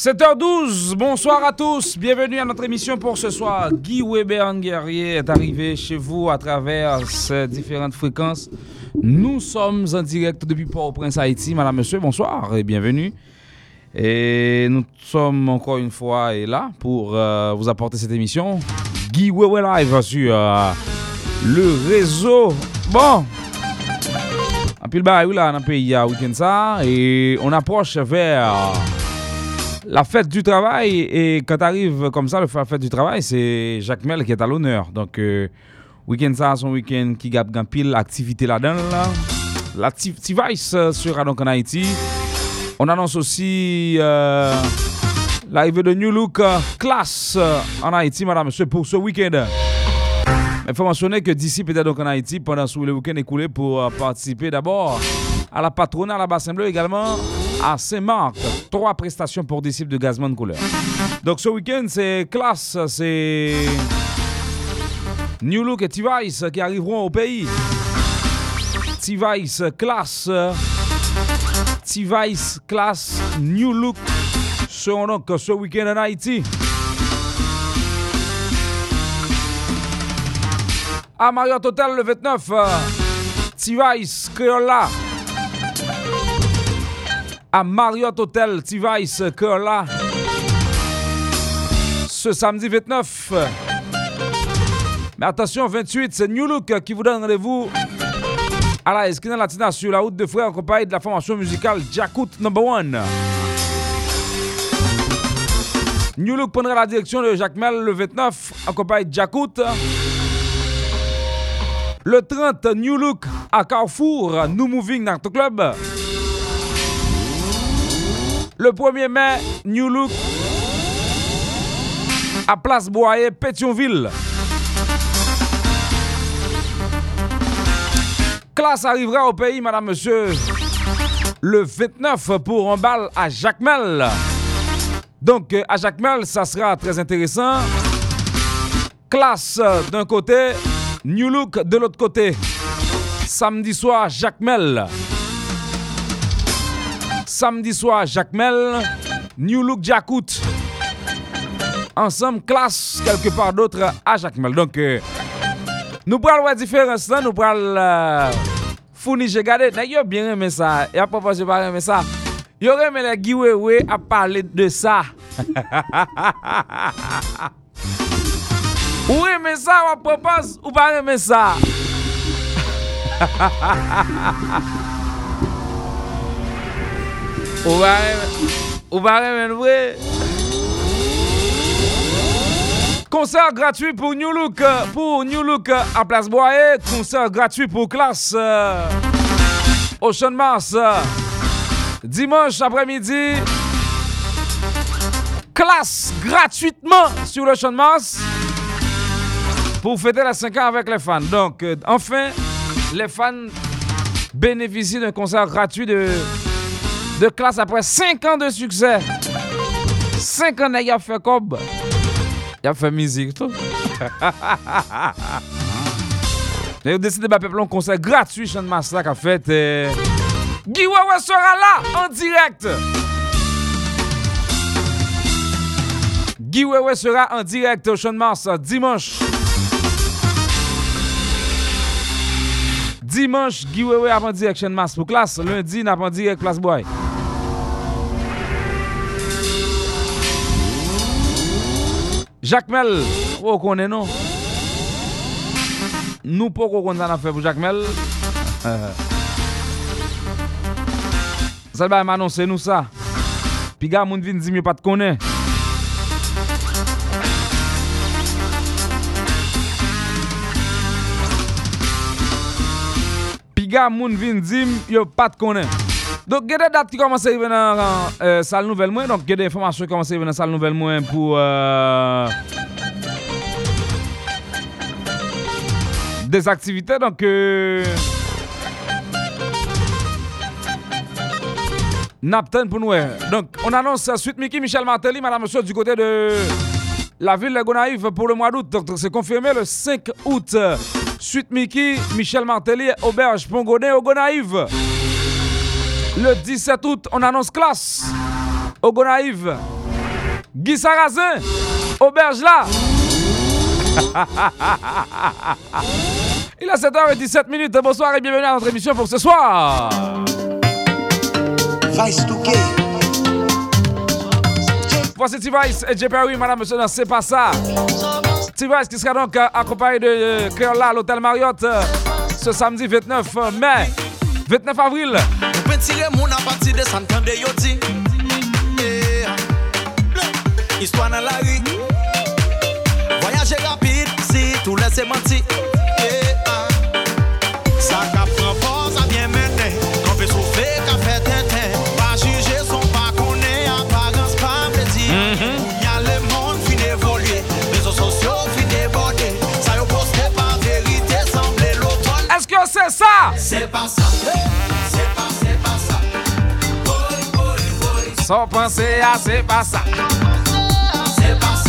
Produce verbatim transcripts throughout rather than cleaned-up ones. sept heures douze, bonsoir à tous, bienvenue à notre émission pour ce soir. Guy Wewe Radio A est arrivé chez vous à travers ces différentes fréquences. Nous sommes en direct depuis Port-au-Prince, Haïti. Madame, monsieur, bonsoir et bienvenue. Et nous sommes encore une fois là pour euh, vous apporter cette émission. Guy Wewe Live sur euh, le réseau. Bon, en pile bas, oui, là, on a payé à week-end ça et on approche vers... La fête du travail, et quand t'arrives comme ça, la fête du travail, c'est Jacmel qui est à l'honneur. Donc, euh, week-end ça, son week-end qui gagne pile activité là-dedans. Là. La T-Vice sera donc en Haïti. On annonce aussi euh, l'arrivée de New Look euh, Classe en Haïti, madame, monsieur, pour ce week-end. Il faut mentionner que d'ici peut-être donc en Haïti, pendant ce week-end écoulé, pour euh, participer d'abord à la patronne, à la Bassin Bleu également. À Saint-Marc, trois prestations pour disciples de Gazman de couleur. Donc ce week-end, c'est Classe, c'est New Look et T-Vice qui arriveront au pays. T-Vice, Classe, T-Vice, Classe, New Look seront donc ce week-end en Haïti. À Marriott Hotel le vingt-neuf, T-Vice, Creola. À Marriott Hotel, T-Vice, Creola. Ce samedi vingt-neuf. Mais attention, vingt-huit, c'est New Look qui vous donne rendez-vous à la Esquina Latina sur la route de Frères en compagnie de la formation musicale Jakout Number un. New Look prendra la direction de Jacmel le vingt-neuf en compagnie de Jakout. Le trente, New Look à Carrefour, New Moving Narto Club. Le premier mai, New Look à Place Boyer, Pétionville. Classe arrivera au pays, madame, monsieur, le vingt-neuf pour un bal à Jacmel. Donc, à Jacmel, ça sera très intéressant. Classe d'un côté, New Look de l'autre côté. Samedi soir, Jacmel. Samedi soir, Jacmel, New Look, Jakout. Ensemble, Classe, quelque part d'autre à Jacmel. Donc, euh, nous prenons la différence là, nous prenons euh, Founi, j'ai gardé. D'ailleurs, bien aimé ça. Et à propos, j'ai pas aimé ça. Yo aimé les Guy Wewe à parler de ça. Ou aimé ça, ou à propos, ou pas aimé ça. Ou va revenir. Concert gratuit pour New Look, pour New Look à Place Boyer. Concert gratuit pour Classe euh, au Champ de Mars. Dimanche après-midi. Classe gratuitement sur le Champ de Mars pour fêter les cinq ans avec les fans. Donc euh, enfin, les fans bénéficient d'un concert gratuit de de Classe après cinq ans de succès. cinq ans, il a fait cob. Il a fait musique, tout. Il a décidé de faire un concert gratuit, Champ de Mars, là, qu'a fait. Et... Guy Wewe sera là, en direct. Guy Wewe sera en direct au Champ de Mars, dimanche. Dimanche, Guy Wewe avant direct Champ de Mars pour Classe. Lundi, n'a pas direct Place Boy. Jacmel, vous connaissez non? Nous pas qu'on a fait pour Jacmel. Ça va m'annoncer nous ça. Puis gars, mon vin dit mieux pas de connaître. Puis gars, mon vin dit mieux pas de connaître. Donc, il y a des dates qui commencent à venir dans la euh, salle nouvelle moins. Donc, il y a des informations qui commencent à venir dans la salle nouvelle moins pour euh, des activités. Donc, euh, Napton pour nous. Donc, on annonce Suite Mickey, Michel Martelly, madame, monsieur, du côté de la ville de Gonaïve pour le mois d'août. Donc, c'est confirmé le cinq août. Suite Mickey, Michel Martelly, auberge Pongonais au Gonaïve. Le dix-sept août, on annonce Classe au Gonaïve. Guy Sarrazin, auberge là. Il est sept heures dix-sept, bonsoir et bienvenue à notre émission pour ce soir. Vice two K. Voici T-Vice et J P R I, madame, monsieur, non, c'est pas ça. T-Vice qui sera donc accompagné de Creola à l'hôtel Marriott ce samedi vingt-neuf mai. vingt-neuf avril. Histoire dans la rue. Voyager rapide, si tout laisse mentir. Ça cap propose à bien mener. Quand fait souffler, qu'a fait tête. Pas juger son pas qu'on est apparence pas me dire. Il y a le monde qui évolue, les réseaux sociaux qui débordent. Ça yo poste pas vérité semble l'automne. Est-ce que c'est ça? C'est pas ça. C'est pas c'est pas ça. Boy boy boy. Sans penser à c'est pas ça.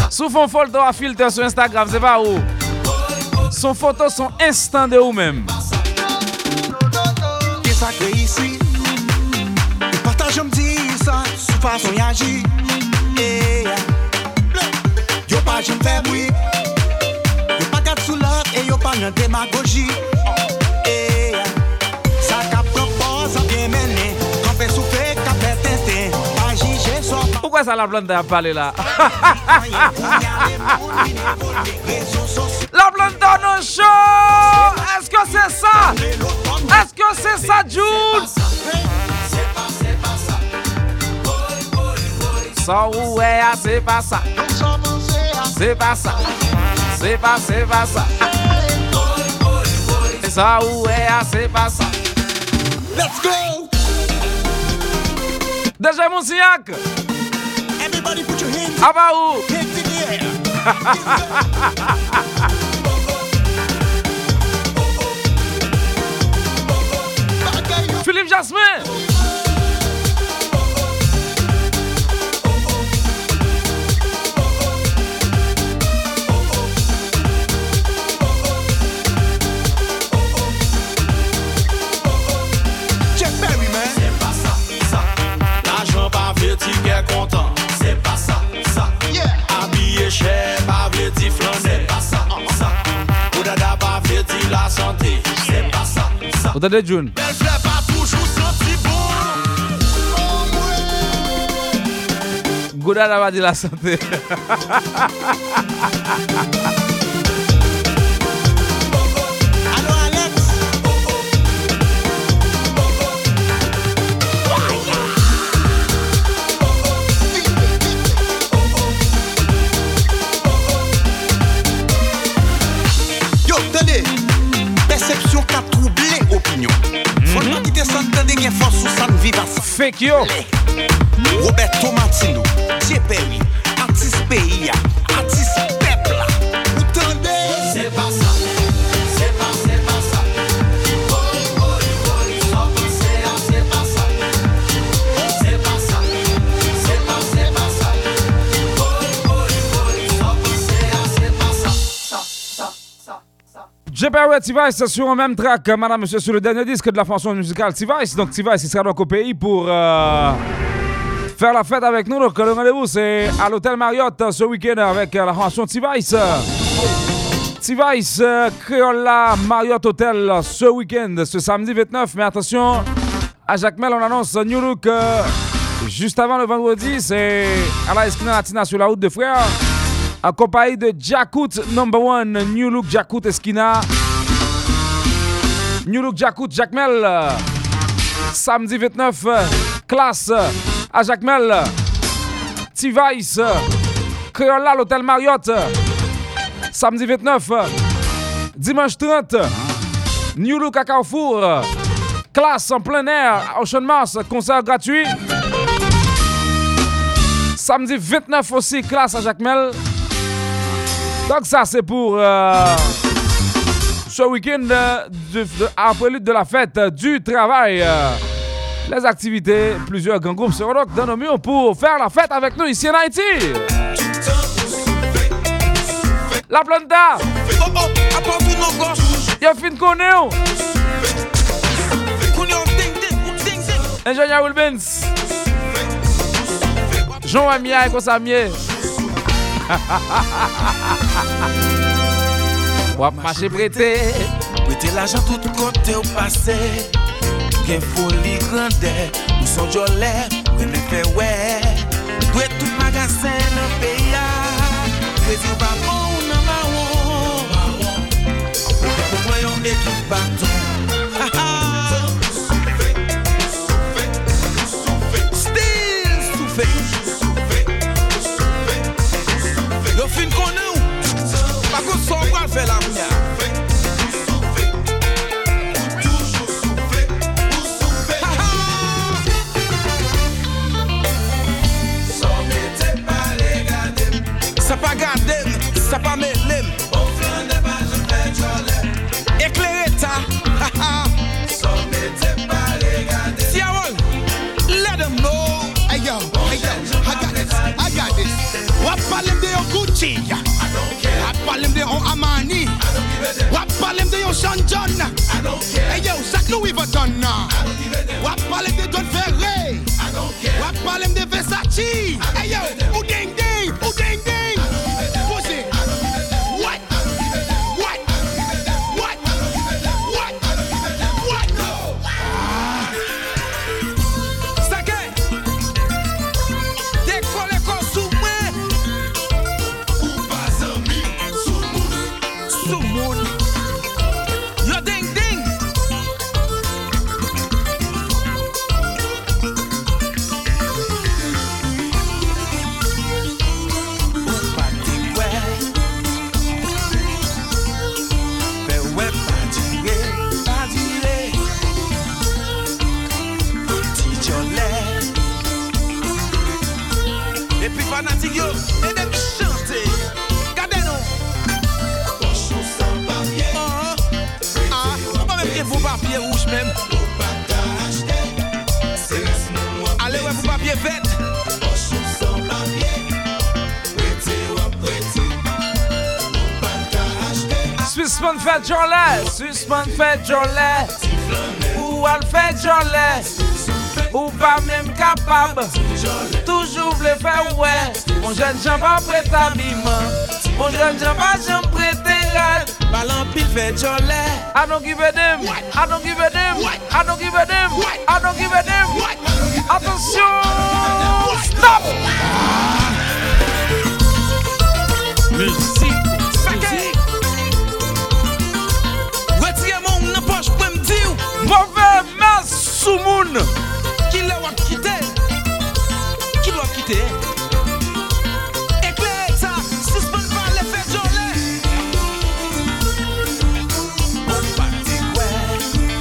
Sous fond folder à filtre sur Instagram, c'est pas où. Son photo sont instant de ou même. Qu'est-ce ça crée ici? Partage me dit ça, sous façon agit. Eh, yo pas j'me fais bruit. Yo pas gâte sous l'autre et yo pas une démagogie. Eh, ça cap propose à bien mener. Quand fait souffler, cap fait tester. Pourquoi ça la blonde a parlé là? La blonde dans nos shows! Est-ce que c'est ça? Est-ce que c'est ça, Jules? Sans ouais, c'est pas ça. C'est pas ça. C'est pas, c'est pas ça. Sans ouais, c'est pas ça. Let's go! Déjà mon siac. Everybody put your hands up. Abaou. Hands in the air. Go. Philippe Jasmin. Content. C'est pas ça, ça. Yeah. Habillé cher, pas vieux dit flander. C'est pas ça, ça. Ou dada pas vieux dit la santé. C'est pas ça, ça. Ou dada June. Belle fleur pas toujours senti bon. Ou dada pas dit la santé. Fake yo Roberto Martino, J P R I, artiste pays, artiste peuple. Vous tendez? C'est pas ça, c'est pas, c'est pas ça. Boy, boy, boy, sans penser à c'est pas ça. C'est pas ça, c'est pas, c'est pas ça. Boy, boy, boy, sans penser à c'est pas ça. Ça, ça, ça, ça. J P R I T-Vice sur le même track, madame, monsieur, sur le dernier disque de la chanson musicale T-Vice. Donc T-Vice, il sera donc au pays pour euh, faire la fête avec nous. Donc le rendez-vous, c'est à l'hôtel Marriott ce week-end avec euh, la chanson T-Vice. T-Vice, euh, Creola, Marriott Hotel ce week-end, ce samedi vingt-neuf. Mais attention, à Jacmel, on annonce New Look euh, juste avant le vendredi. C'est à la Esquina Latina sur la route de Frère. En compagnie de Jakout Number one, New Look, Jakout, Esquina. New Look, Jakout, Jacmel. Samedi vingt-neuf, Classe à Jacmel. T-Vice, Creola, l'hôtel Marriott. Samedi vingt-neuf, dimanche trente, New Look à Carrefour. Classe en plein air au Champ de Mars, concert gratuit. Samedi vingt-neuf aussi, Classe à Jacmel. Donc ça c'est pour euh, ce week-end euh, de, de, après lutte de la fête euh, du travail. Euh, les activités, plusieurs grands groupes seront donc dans nos murs pour faire la fête avec nous ici en Haïti. La Planta. Y'a fin qu'on est où? Ingénieur Wilbens. Jean Amia et Kosamier. Wap marché prêté, prêté l'argent tout côté au passé. Bien folie grande, nous sommes jolés, nous ne faisons ouais. Doué tout magasin dans le pays. Président Babon, non Babon. Pour moi, on est tout bâton. Souffé, souffé, souffé. Still souffé. Souffé, souffé. Le fin qu'on a, pas qu'on s'en va faire la mouille. Ça pas gardé, ça pas mêlé. Au flanc de bas, je fais jolé. Éclairé ta, haha. Sommete pas les garder. Tiawol, let them know. Hey yo, hey yo, I got this, I got this. Wap palem de yon Gucci. I don't care. Wap palem de yon Armani. I don't give a damn. Wap palem de yon Sean John. I don't care. Hey yo, Zach Louis Vuitton. I don't give a damn. Wap palem de Don Ferré. I don't care. Wap palem de Versace. Hey yo, ou ding ding, ou ding ding. Suspend fait jolet, suspend fait jolet, ou elle fait jolet, ou pas même capable, toujours voulait faire ouais. Mon jeune j'en pas prête à miment, mon jeune j'en pas j'en prête à gâte. Balampil fait jolet, I don't give a damn, I don't give a damn, I don't give a damn, I don't give a damn. Attention, stop. Merci. Mauvais mas sous moun qui l'a quitté, qui l'a quitté. Éclaire ça, suspend pas les faits jolés. On parti ouais,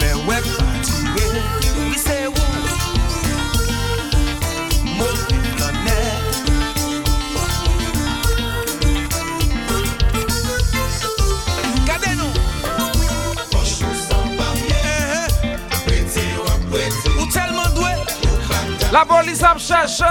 mais ouais parti ouais, oui c'est où? Mon la police a cherché.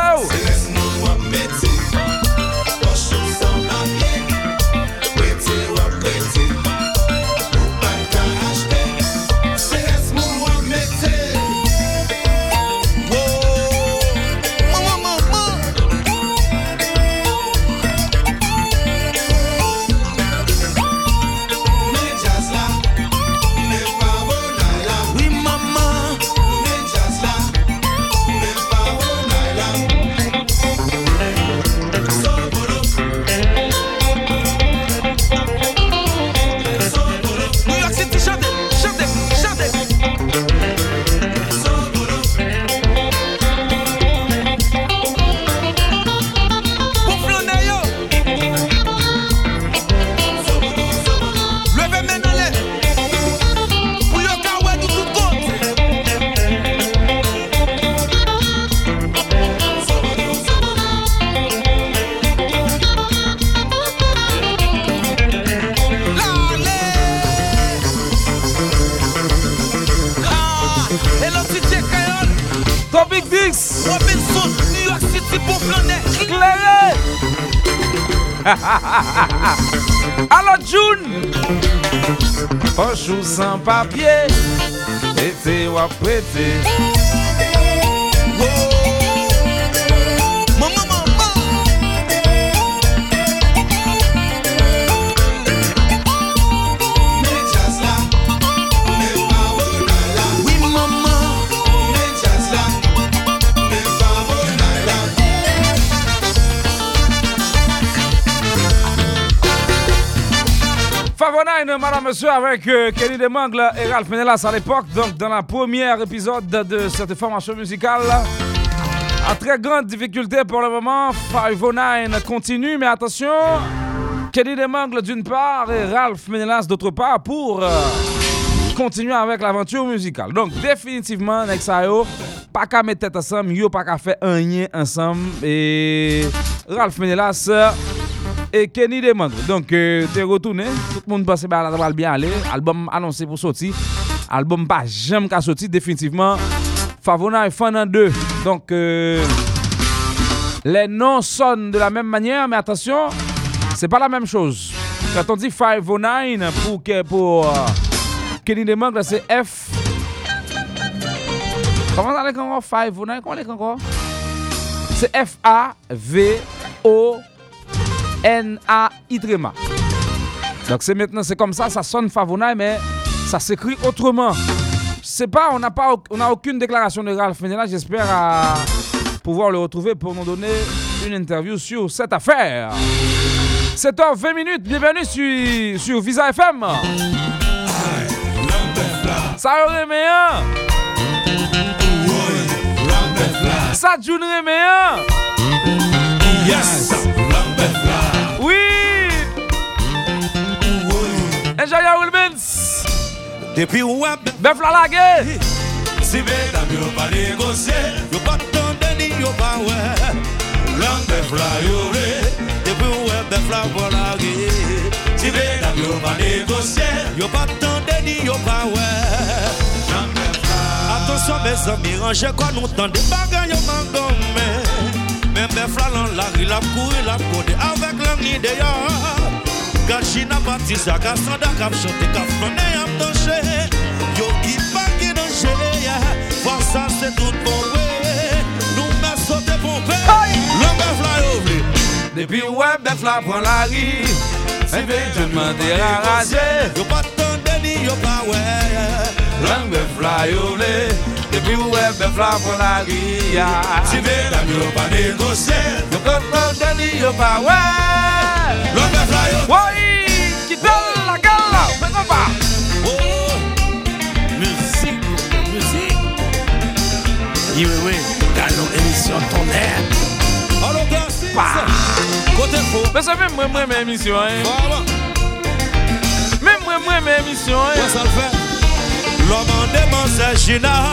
Alors June, pochou sans papier, prêté ou apprêté. Maman. madame, monsieur, avec euh, Kelly Demangle et Ralph Menelas à l'époque, donc dans la première épisode de cette formation musicale. À très grande difficulté pour le moment, Five O'Nine continue, mais attention, Kelly Demangle d'une part et Ralph Menelas d'autre part pour euh, continuer avec l'aventure musicale. Donc définitivement, Nexayo, pas qu'à mettre tête ensemble, yo pas qu'à faire un lien ensemble et Ralph Menelas et Kelly Demangle. Donc euh, t'es retourné, tout le monde passe bien, ça va bien aller. Album annoncé pour sortir, album pas jamais qu'à sortir définitivement. Favona et Fana deux. Donc, euh, les noms sonnent de la même manière, mais attention, c'est pas la même chose. Quand on dit Five O'Nine pour, pour euh, Kelly Demangle, c'est F. Comment ça les encore? Five O'Nine, comment les encore? C'est F A V O N A I T R E M A. Donc, c'est maintenant, c'est comme ça, ça sonne Five O'Nine, mais ça s'écrit autrement. C'est pas, on n'a pas, on n'a aucune déclaration de Ralph Menelas. J'espère à pouvoir le retrouver pour nous donner une interview sur cette affaire. sept heures vingt, bienvenue sur, sur Visa F M. Ça aurait meilleur. Ça jouerait meilleur. Yes. Oui. Et Jaya Wilmins. Depuis où a bœuf la lagué? Si bêta mieux pas négocier, yo pas t'entendre ni yo pas ouais. L'homme de flayo, depuis où a bœuf la voilà gué. Si bêta mieux pas négocier, yo pas t'entendre ni yo pas ouais. Attention mes amis, rangez quoi nous tendez bagarre yo mangomé. Même bœuf la la rue la courir la côté avec l'ami d'ailleurs. Gachina Batisa, Gassada, Capchante, Capchone, Amdoche, Yo Ipaki, Doche, Fassa, c'est tout pour nous. Nous me sautons pour paix. L'homme est flayoblé. Depuis web, des flas pour la rue. C'est bien, je m'en dérangé. Yo pas tendé ni yo pas ouais. L'homme est flayoblé. Depuis web, des flas pour la rue. C'est bien, yo pas négocié. Yo pas tendé ni yo pas ouais. L'homme est flayoblé. Qui donne la gala, mais non pas. Oh, musique, musique. Oui, oui, Galo, émission tonnerre. Allô, Classe. Côté faux. Mais ça fait moi, moi, mes émissions. Voilà. Même moi, moi, mes émissions. Quoi ça le fait? L'homme en démence, Gina.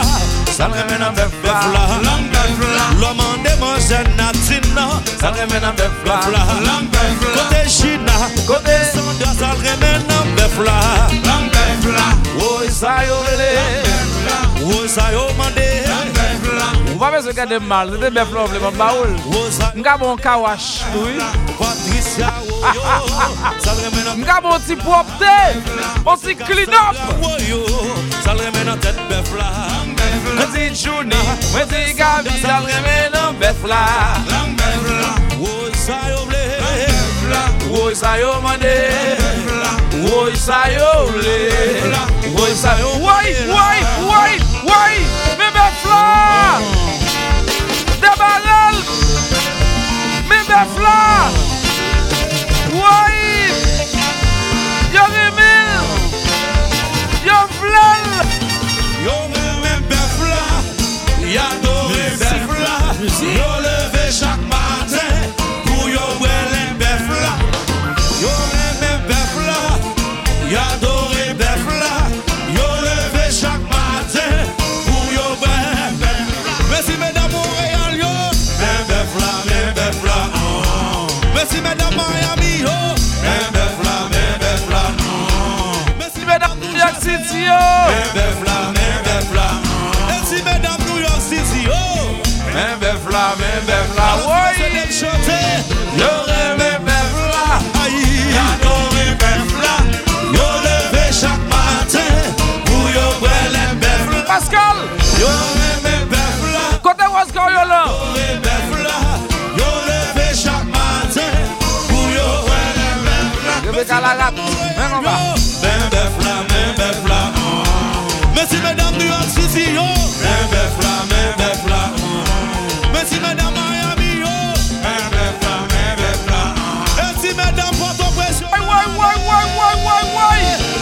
Ça remène à bœuf là. L'homme en démence, Natina. Ça remène à bœuf là. Côté Gina. Côté Sandra, ça remène à bœuf là. Oh, ça y est. Oh, ça y est. On va me regarder mal. C'était bœuf là, on va me faire un kawash. Patricia, ça remène à bœuf là. On va me faire un petit propre. On s'y clean up. Ça remène à tête bœuf là. Mwen ti Jouni, mwen ti Gabi, dal remen an bef la. Woy sa yo vle, woy sa yo mande, woy sa yo vle, woy sa yo woy, woy, woy, woy, me bef la. De barel, me bef la. Woy, yo remil, yo vlel. Yadore Befla, yo leve chaque matin pour yo wele Befla. Yo leve Befla, yadore Befla, yo leve chaque matin pour yo wele Befla. Merci mesdames Montréal yo, ben Befla, ben Befla. Merci mesdames Miami yo, ben Befla, ben Befla. Merci mesdames New York City yo, ben Befla, ben Befla. Merci mesdames Mèm bèf la, mèm bèf la, woy! Yore mèm bèf la, yadore bèf la, yo leve chaque matin, pou yo brele bèf la. Pascal! Yore mèm bèf la, kote Pascal yo la? Yore bèf la, yo leve chaque matin, pou yo brele bèf la. Yo bèk a la gat, mèm an ba. Mèm bèf la, mèm bèf la, mèsi mèdame New York City yo! Mèm bèf la, mèm bèf la, merci madame Miami, oh! Mèm bèf la, mèm bèf la. Merci madame Port-au-Prince. Ouai, ouai, ouai, ouai, ouai, ouai, ouai!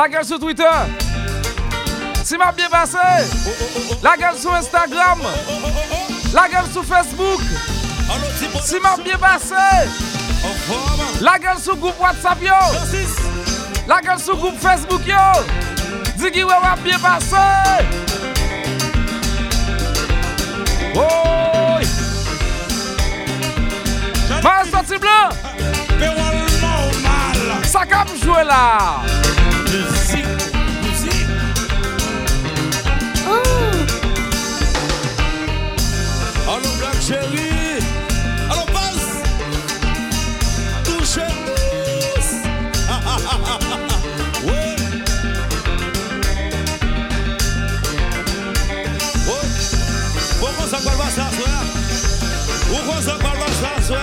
La gueule sur Twitter, si m'a bien passé, la gueule sur Instagram, la gueule sur Facebook, si m'a bien passé, la gueule sur groupe WhatsApp yo, la gueule sur groupe Facebook yo, dis Guy Wewe bien passé. Oh, ma sorti blanc, ça cap jouer là. Musique, musique. Oh. Allô, Black Chérie. Allô, passe. Touchez tous. Ha ha ha ha. Ouais. Oh. Pourquoi ça parle pas ça, soir? Pourquoi ça parle pas ça, soir?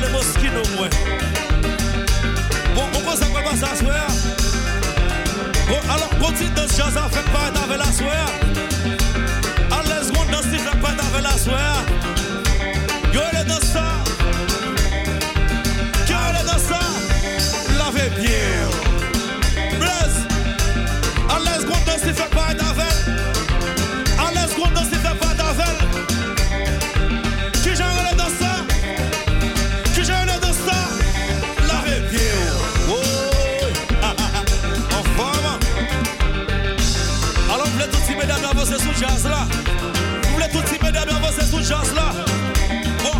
Le mosquito moi. Bon, on pense qu'on va ça soir. Bon, alors continue dans jazz avec pas avec la soir. À l'aise on danse avec pas avec la soir. Yo le danse. Yo le danse. Lavez bien. Blaise. À l'aise on danse avec pas avec. À l'aise on danse avec pas avec. Qui genre le danse? Mesdames, avancez sous jazz là. Vous voulez tout si mesdames, avancez sous jazz là. Bon,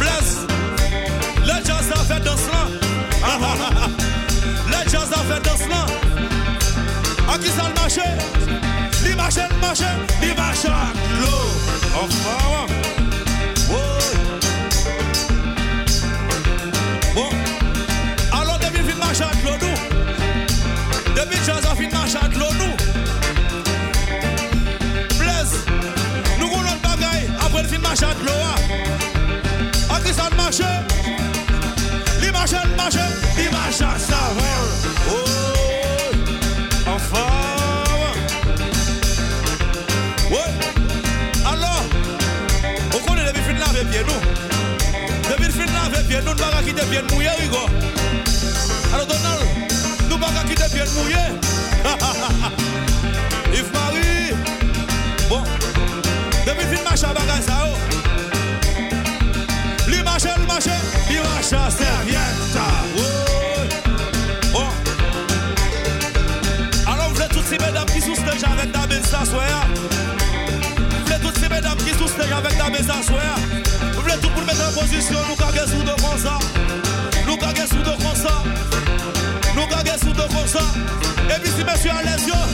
bless. Le jazz a fait danse là. Ah, ah, ah, ah. Le jazz a fait danse là. A qui ça le marché? Li marché, le marché, li marché. L'eau, enfin. Bon, alors depuis fin marché à l'eau nous. Depuis jazz a fin marché à l'eau nous. Yes. nous ne pas quitter bien mouillé, Rigo. Alors, Donald, nous ne pas quitter bien mouillé. Yves Marie, bon, depuis le film marche à bagage, ça, oh. Lui marche, lui marche, lui marche à serviette. Bon. Alors, vous êtes toutes ces mesdames qui sous stage avec ta belle soeur. Vous êtes toutes ces mesdames qui sous stage avec ta belle soeur. Tout pour mettre en position, nous caguer sous de comme ça. Nous caguer sous de comme ça. Nous caguer sous de comme ça. Et puis si monsieur a les yeux,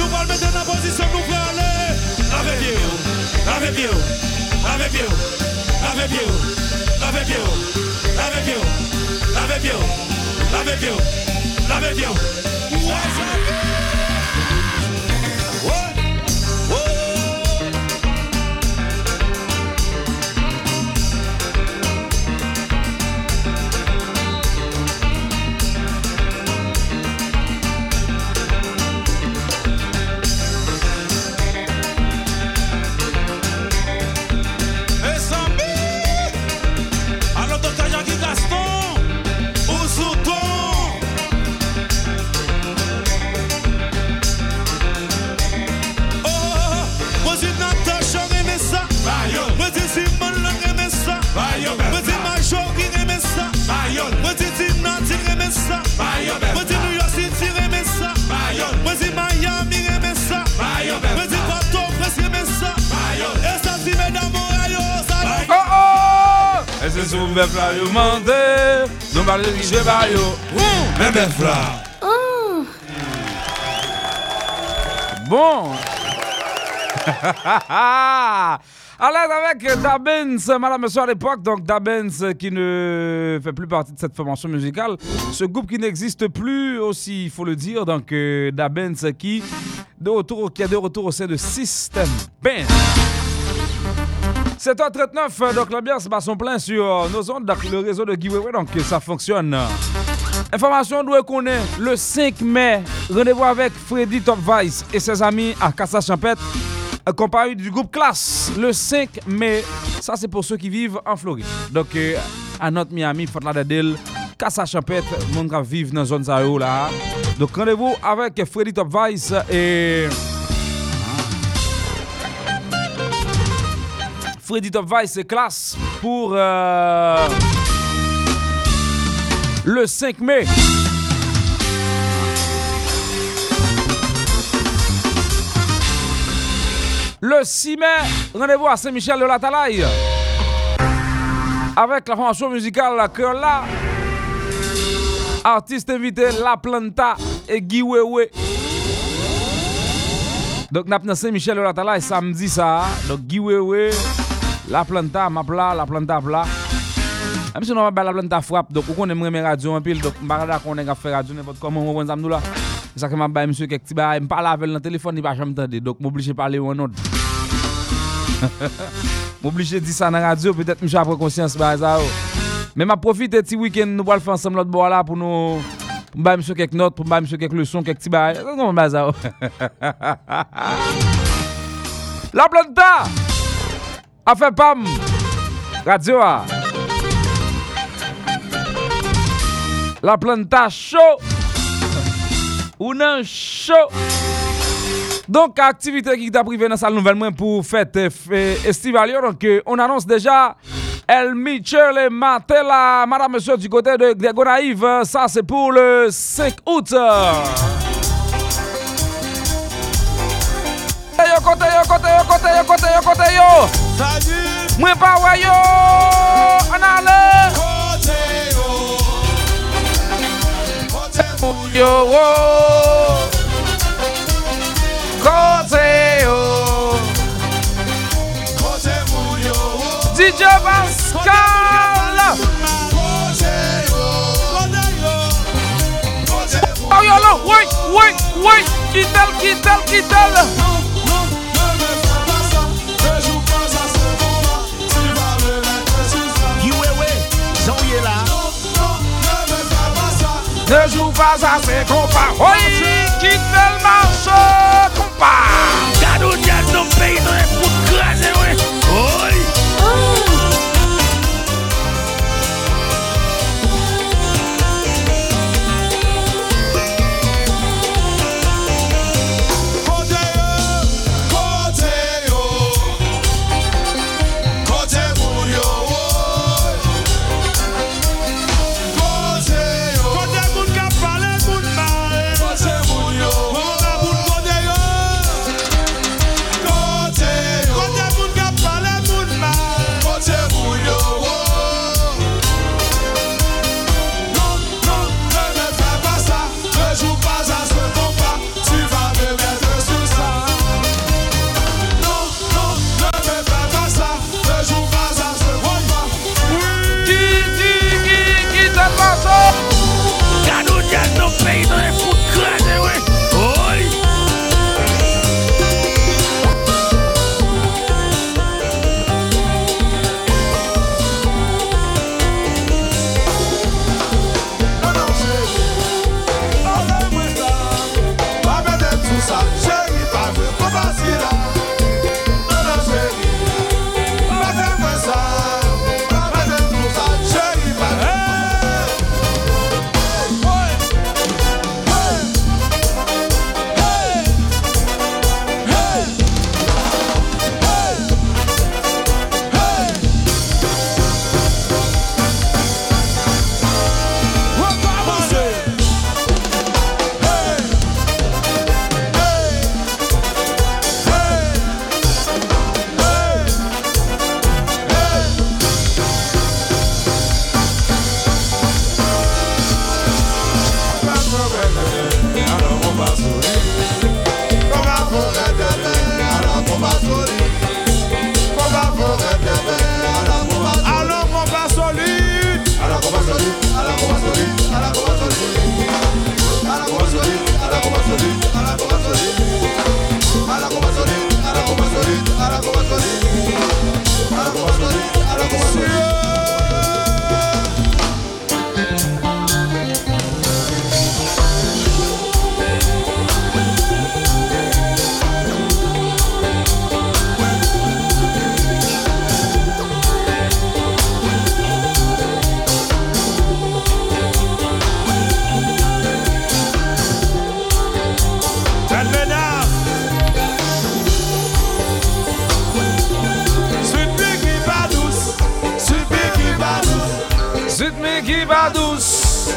nous allons mettre en position, nous pouvons aller. Avec Dieu, avec Dieu, avec Dieu, avec Dieu, avec Dieu, avec Dieu, avec Dieu, avec Dieu, avec Dieu. Oh. Bon. Alors avec Dabens, madame, monsieur à l'époque, donc Dabens qui ne fait plus partie de cette formation musicale, ce groupe qui n'existe plus aussi, il faut le dire, donc Dabens qui, de retour, qui est de retour au sein de System Ben. sept heures trente-neuf, donc l'ambiance bat son plein sur nos ondes, donc le réseau de Guy Wewe, donc ça fonctionne. Information d'où qu'on est, le cinq mai, rendez-vous avec Freddy Top Vice et ses amis à Casa Champêtre, accompagné du groupe Classe, le cinq mai. Ça, c'est pour ceux qui vivent en Floride. Donc, euh, à notre Miami, Fort Lauderdale, Casa Champêtre, monde qui vivent dans la zone Zao là. Donc, rendez-vous avec Freddy Top Vice et... Freddy Top Vice et Classe pour... Euh... Le cinq mai. Le six mai, rendez-vous à Saint-Michel de la Talaye avec la formation musicale Creola. Artiste invité La Planta et Guy Wewe. Donc n'a pas Saint-Michel de la Talaye samedi ça. Donc Guy Wewe, La Planta m'apla, La Planta pla. Même si on va la plante à frappe, donc on aime mes radios en pile, donc on va faire radio n'importe comment, on va nous là. C'est ça que m'a bail monsieur quelque bail, me parle avec le téléphone, il va jamais entendre, donc m'obligé parler en autre. M'obligé dire ça dans la radio, peut-être monsieur après conscience bail ça. Mais m'a profiter petit week-end nous va faire ensemble l'autre bois là pour nous bail monsieur quelques notes, pour bail monsieur quelques leçons, quelques bail. Non bail ça. La plante a fait pam radio a La Planta show, ou non show. Donc activité qui t'a privé dans salle nouvellement pour fête estivale. Donc on annonce déjà El Michel Martelly, madame monsieur du côté de Gonaïve. Ça c'est pour le cinq août. Yo côté yo côté yo côté yo côté yo côté yo. Salut. Moi pas ouais yo. On allait. Yo, oh, côté, oh, côté, yo, oh, D J Pascal, côté, oh, côté, oh, yo, oh, oui, oui, oui, quittelle, quittelle, quittelle. Non, ne me fais pas ça, ne joue pas à ce moment-là, tu vas me mettre sous ça. Oui, oui, oui, j'en ai là. Ne joue pas à ses compas. Oui, quitte le marché, compas. Gardons les hommes payés dans les fous de craser. Oui.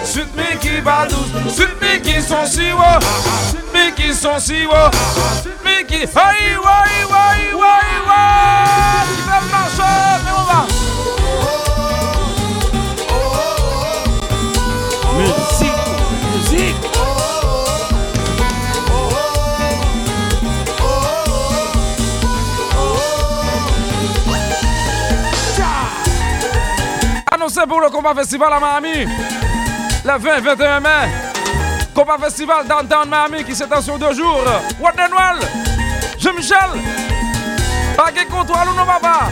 Suite Mickey va douce, Suite Mickey son siwo, Suite Mickey son siwo, Suite Mickey. Aïe, aïe, aïe, aïe, aïe. Ils veulent marcher, mais on va. Musique, musique. Annoncé pour le combat festival à Miami, le vingt et vingt-et-un mai. Combat festival downtown Miami qui s'étend sur deux jours. What the Noël, Jean Michel, Bagué contre Alou no Baba.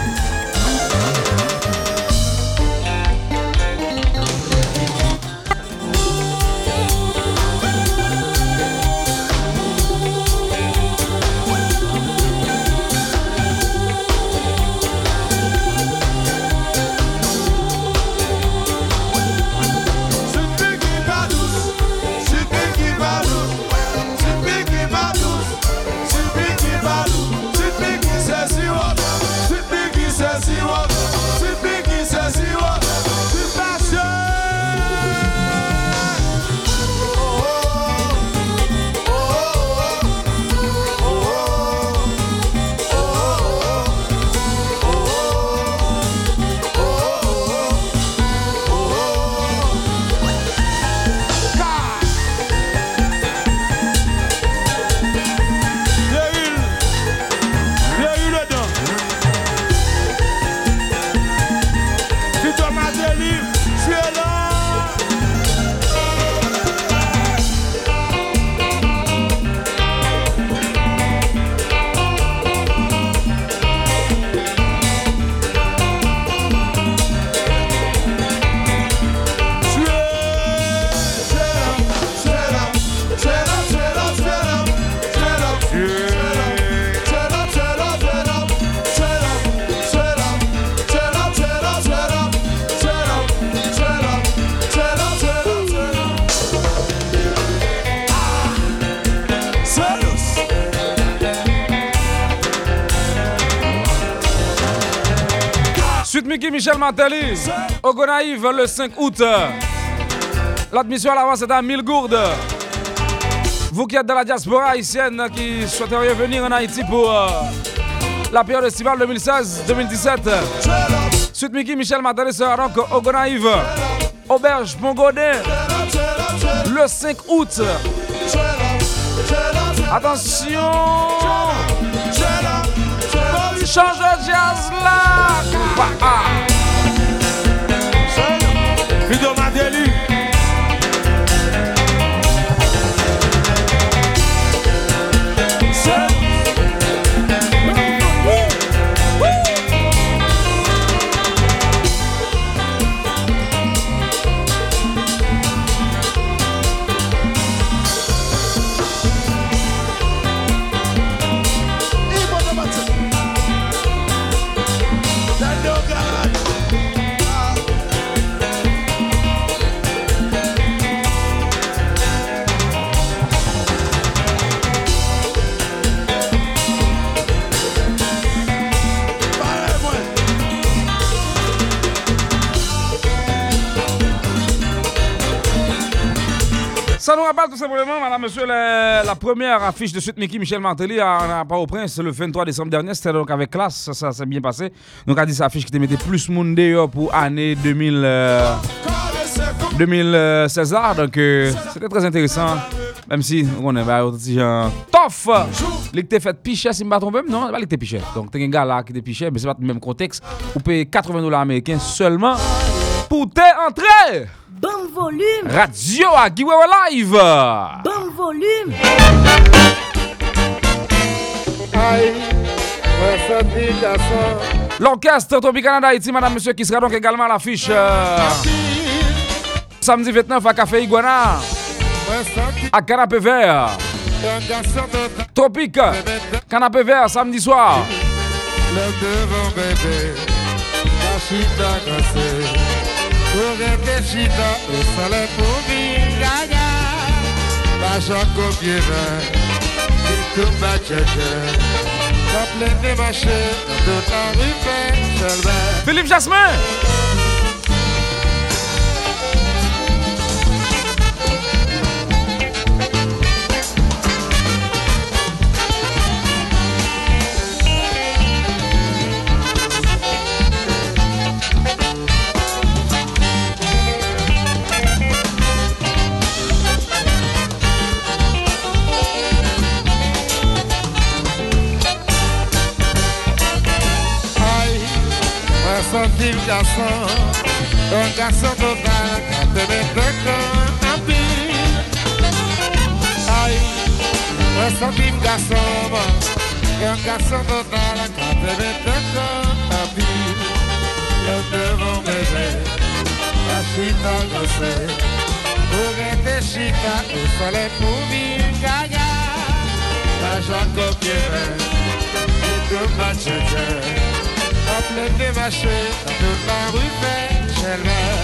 Michel Martelly, au Gonaïve le cinq août. L'admission à l'avance est à mille gourdes. Vous qui êtes de la diaspora haïtienne qui souhaiteriez venir en Haïti pour euh, la période estivale deux mille seize deux mille dix-sept, Suite Mickey Michel Martelly sera donc au Gonaïve, auberge Pongodé, le cinq août. Attention, change de jazz là. Fido Martelly. Ça nous rappelle tout simplement, madame, monsieur, la, la première affiche de Suite Mickey Michel Martelly à, à Port-au-Prince le vingt-trois décembre dernier. C'était donc avec Classe, ça, ça s'est bien passé. Donc, à dix affiches qui te mettaient plus monde pour l'année euh, deux mille seize. Donc, euh, c'était très intéressant. Même si on est un petit genre tough. Les que t'es fait piché, si je ne me trompe pas, non, les que t'es piché. Donc, t'es un gars là qui t'es piché, mais c'est pas le même contexte. Vous payez quatre-vingts dollars américains seulement pour t'es entrée. Bon volume. Radio à Guy Wewe Live. Bon volume. L'orchestre Tropicana d'Haïti, madame, monsieur, qui sera donc également à l'affiche euh, samedi vingt-neuf à Café Iguana, à Canapé Vert. Tropique, Canapé Vert, samedi soir. Le devant bébé, la chute a cassé. Philippe Jasmin. garçon, vive garçon, un garçon total, quatre-vingt-deux ans, en pile. Aïe, un son vive garçon, un garçon total, quatre-vingt-deux ans, en pile. Je devant mes rêves, la chita gossée, pour des chita au soleil pour vivre, gaga. La Jacob Pierre, et de ma chèque. En plein démarché, dans toute la rue fait chaleur.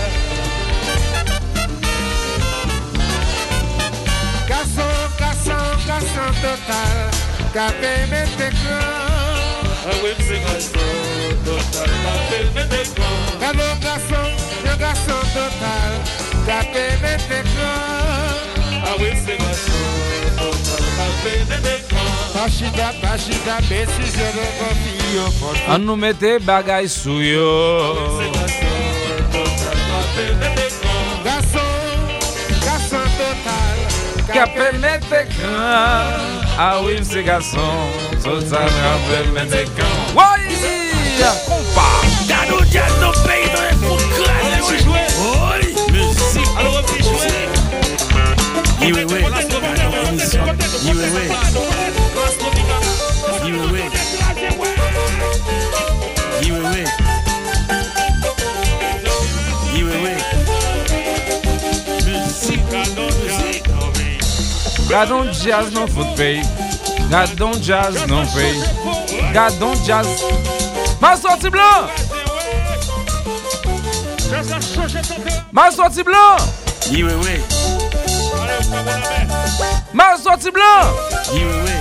Casson, casson, casson total, café mes écrans. Ah oui, c'est casson total, café mes écrans. Casson, casson, casson total, café mes écrans. Ah oui, c'est casson total, café mes écrans. An nou mette bagay sou yo. Gason, gason total, kapè mette kan. Ah oui, c'est gason, total kapè mette kan. Oui, compa. Danou diaz nos pays dans les fous classe. Oui, musique. Alors on fait jouer. Oui, oui, oui, oui, oui. You will win. You will win. You will win. Musique, musique. Gardons jazz dans votre pays. Gardons jazz dans notre pays. Gardons jazz. Ma sortie blanc. Ma sortie blanc. You will win. Ma sortie blanc. You will win.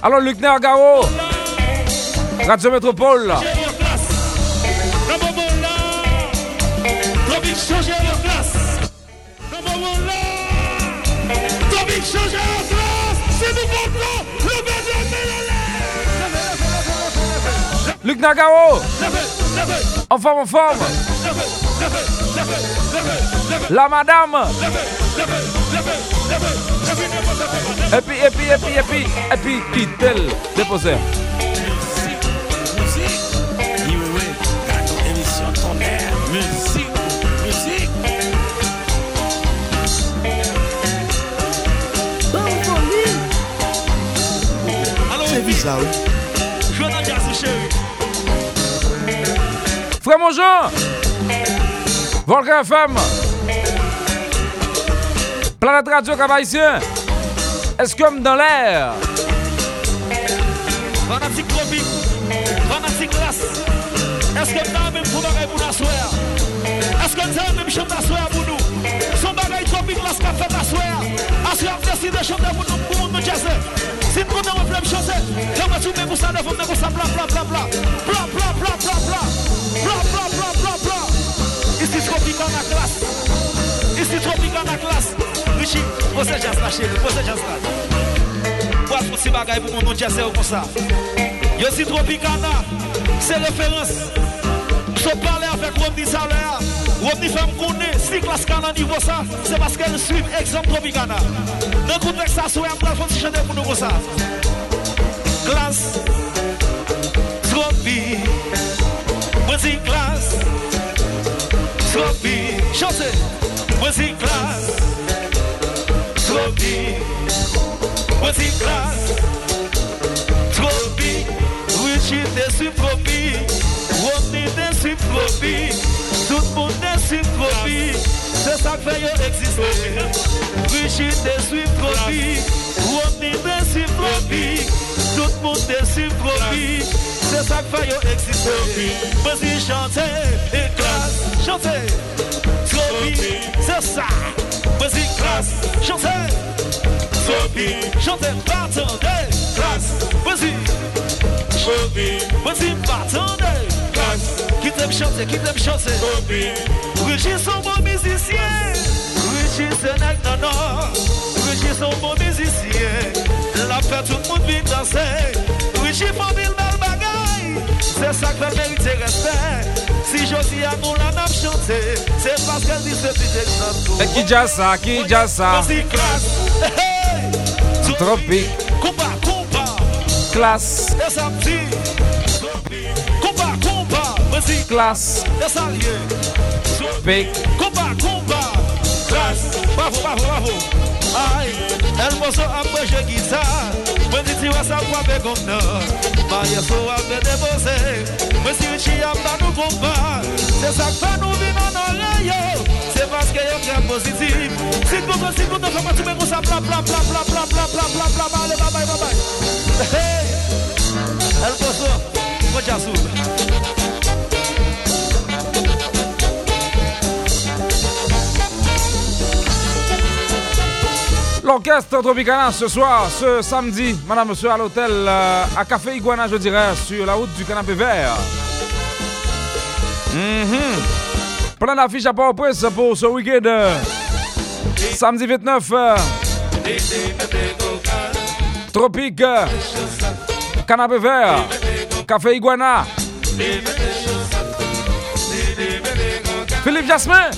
Alors Luc Nergaro, Radio Métropole. Luc Nergaro, en forme, en forme. La madame. Et puis, et puis, et puis, et puis, et puis, qui tel déposé. Musique, musique, you will, radio émission tonnerre, musique, musique. Bon, bon, c'est bizarre. Je vais t'en dire assez chéri. Frère mon Jean, Volcan F M, Planète Radio Cap-Haïtien. Est-ce comme dans l'air? Fanatique tropique, fanatique glace, Est-ce que vous avez pour nous? Est-ce que vous avez même chambre d'asseoir pour nous? Son bagage tropique, parce qu'à faire d'asseoir. Asseoir, décide de chanter pour nous, pour nous, Jesse. Si nous prenons un problème, chanter, on va soumettre pour ça, on va pour ça, bla bla bla bla. Bla bla bla bla bla. Bla bla bla bla bla. Ici, Tropicana Classe. Ici, Tropicana Classe. Richie, vous êtes Jesse là chez vous, vous êtes Jesse là. Voilà pour ces bagages pour nous, Jesse, comme ça. Ici, Tropicana, c'est référence. Je parle avec Romney Salaire, Romney Femme Kouné, si classe canard niveau ça, c'est parce qu'elle suit exemple Tropicana. Dans le contexte, ça soit un plafond de chanter pour nous ça. Classe, Tropi, Brésil classe, Tropi, chantez, Brésil classe, Tropi, Brésil classe, Tropi, Richie des subtropiques. Romney des subtropiques, tout le monde des subtropiques, c'est ça que fait yo exister. Richie des subtropiques, Romney des subtropiques, tout le monde des subtropiques, c'est ça que fait yo exister. Vas-y chanter, et classe, chanter, tropique, c'est ça. Vas-y classe, chanter, tropique, chanter, attendez, classe, vas-y, tropique, vas-y, attendez. Qui t'aime chanter, qui t'aime chanter Régis son bon musicien Régis c'est nec non non Régis son bon musicien la paix tout le monde vient danser Régis font mille belles bagailles c'est ça que fait mériter respect si Josie a nous la n'a chanté c'est parce qu'elle dit c'est plus d'exemple et qui déjà ça, qui déjà ça Tropique Kumba, Kumba Classe et ça Classe, les alliés, Soupé, combat, combat, classe, bravo, bravo, bravo. Aïe, elle m'a so après je guitare, me dit tu vas savoir avec on a, Maria so avec des bosses, me dit tu as pas nous combat, c'est ça que nous vivons dans l'œil, c'est parce que y'a rien positif. Si tu veux, si tu veux, comment tu me ça, bla bla bla bla bla bla bla bla bla bla, allez, bye bye bye bye. Hey, elle m'a so, moi j'assume. L'orchestre Tropicana ce soir, ce samedi, madame, monsieur, à l'hôtel, euh, à Café Iguana, je dirais, sur la route du Canapé Vert. Mm-hmm. Plein d'affiches à Port-au-Prince pour ce week-end. Euh, samedi vingt-neuf, euh, Tropique, euh, Canapé Vert, Café Iguana. Philippe Jasmin.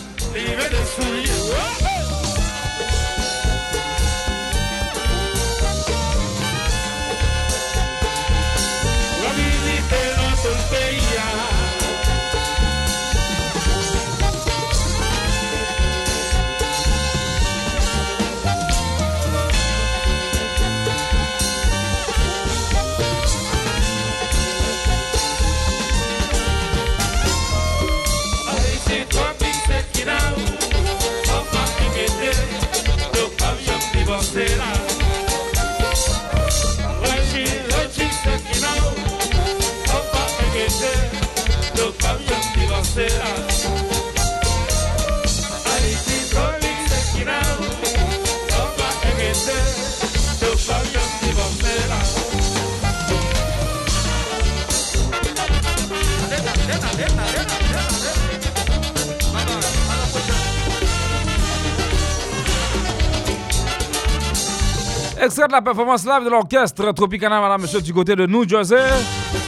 Extrait de la performance live de l'orchestre Tropicana, madame, monsieur, du côté de New Jersey.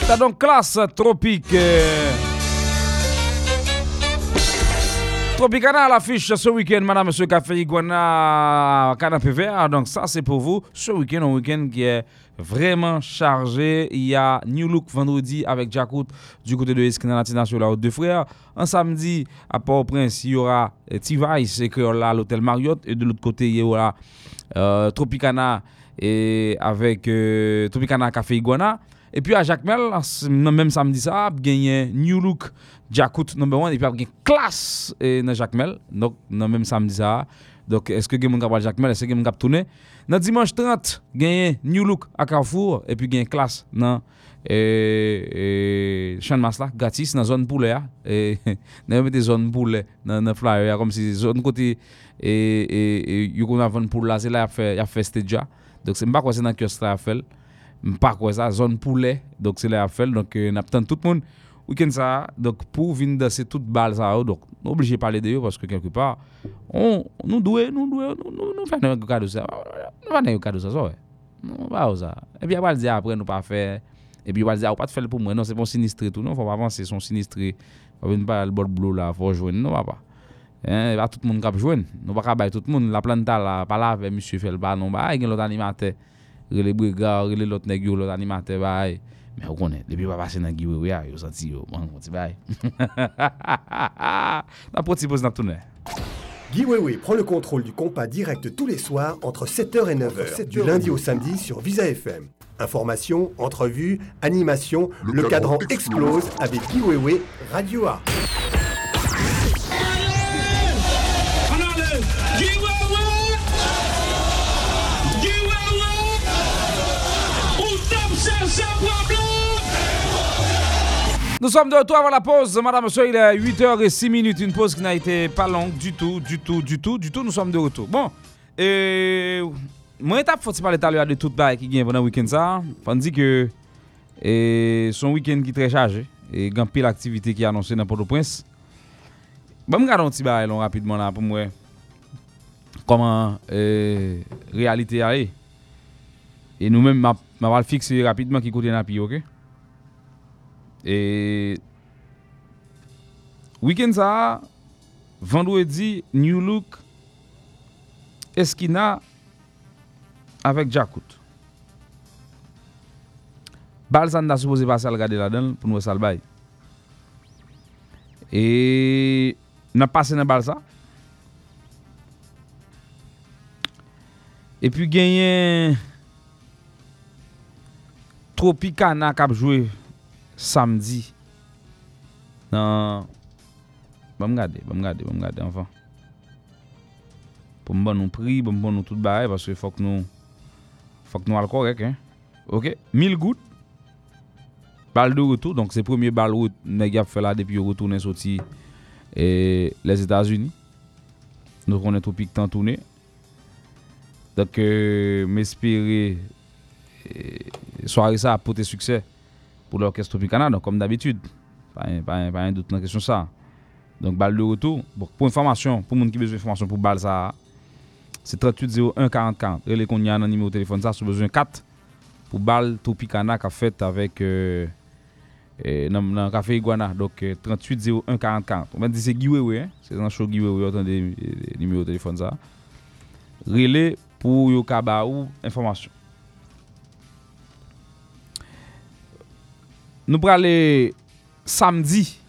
T'as donc classe tropique. Tropicana à l'affiche ce week-end, madame, monsieur, Café Iguana, Canapé Vert. Donc ça, c'est pour vous. Ce week-end, un week-end qui est vraiment chargé. Il y a New Look vendredi avec Jakout du côté de Esquina Latina sur la route de Frère. Un samedi, à Port-au-Prince, il y aura T-Vice et Creola à l'hôtel Marriott. Et de l'autre côté, il y aura euh, Tropicana et avec euh, Tropicana Café Iguana. Et puis à Jacmel, même samedi, ça, il y a New Look, Jakout Number un, et puis il y a Classe dans Jacmel. Donc, même samedi, ça, Donc est-ce que quelqu'un capable Jacmel, est-ce que quelqu'un capable tourner? Dans dimanche trente, gagne New Look à Carrefour et puis gagne Classe dans et Champ de Mars là, gratis dans zone poulet et dans des zones poulet dans dans flyer comme si zone côté et et you gonna vendre poulet là, c'est là il a fait déjà. Donc c'est pas quoi c'est dans kiosque là fait. Pas quoi ça zone poulet donc c'est là fait donc on attend tout le monde week-end ça donc pour venir danser toute balle ça donc obligé parler de eux parce que quelque part on nous doit nous doit nous nous faire un cadeau ça on va faire un cadeau ça ouais on va ça et puis on va dire après nous pas faire et puis on va dire on pas faire pour moi non c'est bon sinistré tout non faut pas avancer son sinistré on va pas le bol bleu là faut joindre non papa hein pas tout le monde cap joindre nous pas bailler tout le monde la planta là pas là avec monsieur fait le bal non bah il y a l'autre animateur les brigades, les autres nègres, les animateurs, mais on connaît. Les pibas passent dans Guy Wewe, ils sont sortis, bon, on dit bye. La petite pause dans tout le. Guy Wewe prend le contrôle du compas direct tous les soirs entre sept heures et neuf heures, du lundi au samedi sur Visa F M. Informations, entrevues, animations, le, le cadran explose avec Guy Wewe Radio A. Nous sommes de retour avant la pause, madame, monsieur, il est huit heures zéro six, une pause qui n'a été pas longue du tout, du tout, du tout, du tout, nous sommes de retour. Bon, et... Mon étape, faut-il parler de toute bail qui vient pendant le week-end ça, tandis que et, son week-end qui est très chargé, et il y a pile d'activité qui est annoncée dans Port-au-Prince. Bon, je vais regarder un petit bail rapidement là pour moi, comment la réalité est. Et nous-mêmes, je vais le fixer rapidement qui coûte un appui, ok? Et week-end ça vendredi New Look Esquina avec Jakout. Balzan n'a supposé pas ça regarder là-dedans pour nous ça le bail. Et n'a passé dans Balza. Et puis gagné Tropicana qui a joué samedi dans bon regarder bon regarder bon regarder enfin pour bon nous prix bon bon nous tout bail parce que faut que nous faut que nous al correct hein OK mille gouttes balle de retour donc c'est premier balle route nèg a fait là depuis retourner sorti et les États-Unis nous connaît trop pic temps tourner donc euh, m'espérer soirée ça pour tes succès pour l'orchestre Tropicana, donc comme d'habitude, pas un doute dans la question ça. Donc, balle de retour, bon, pour information, pour les gens qui ont besoin d'informations pour balle ça, c'est trente-huit zéro un quarante quarante. Et les gens qui numéro de téléphone ça, c'est besoin quatre pour balle Tropicana qui a fait avec euh, euh, dans le Café Iguana. Donc, euh, trente-huit zéro un quarante quarante. On va dire c'est Guy Wewe, hein? C'est dans le show Guy Wewe, attendez le numéro de téléphone ça. Relais pour le cabas ou information. Nous prenons samedi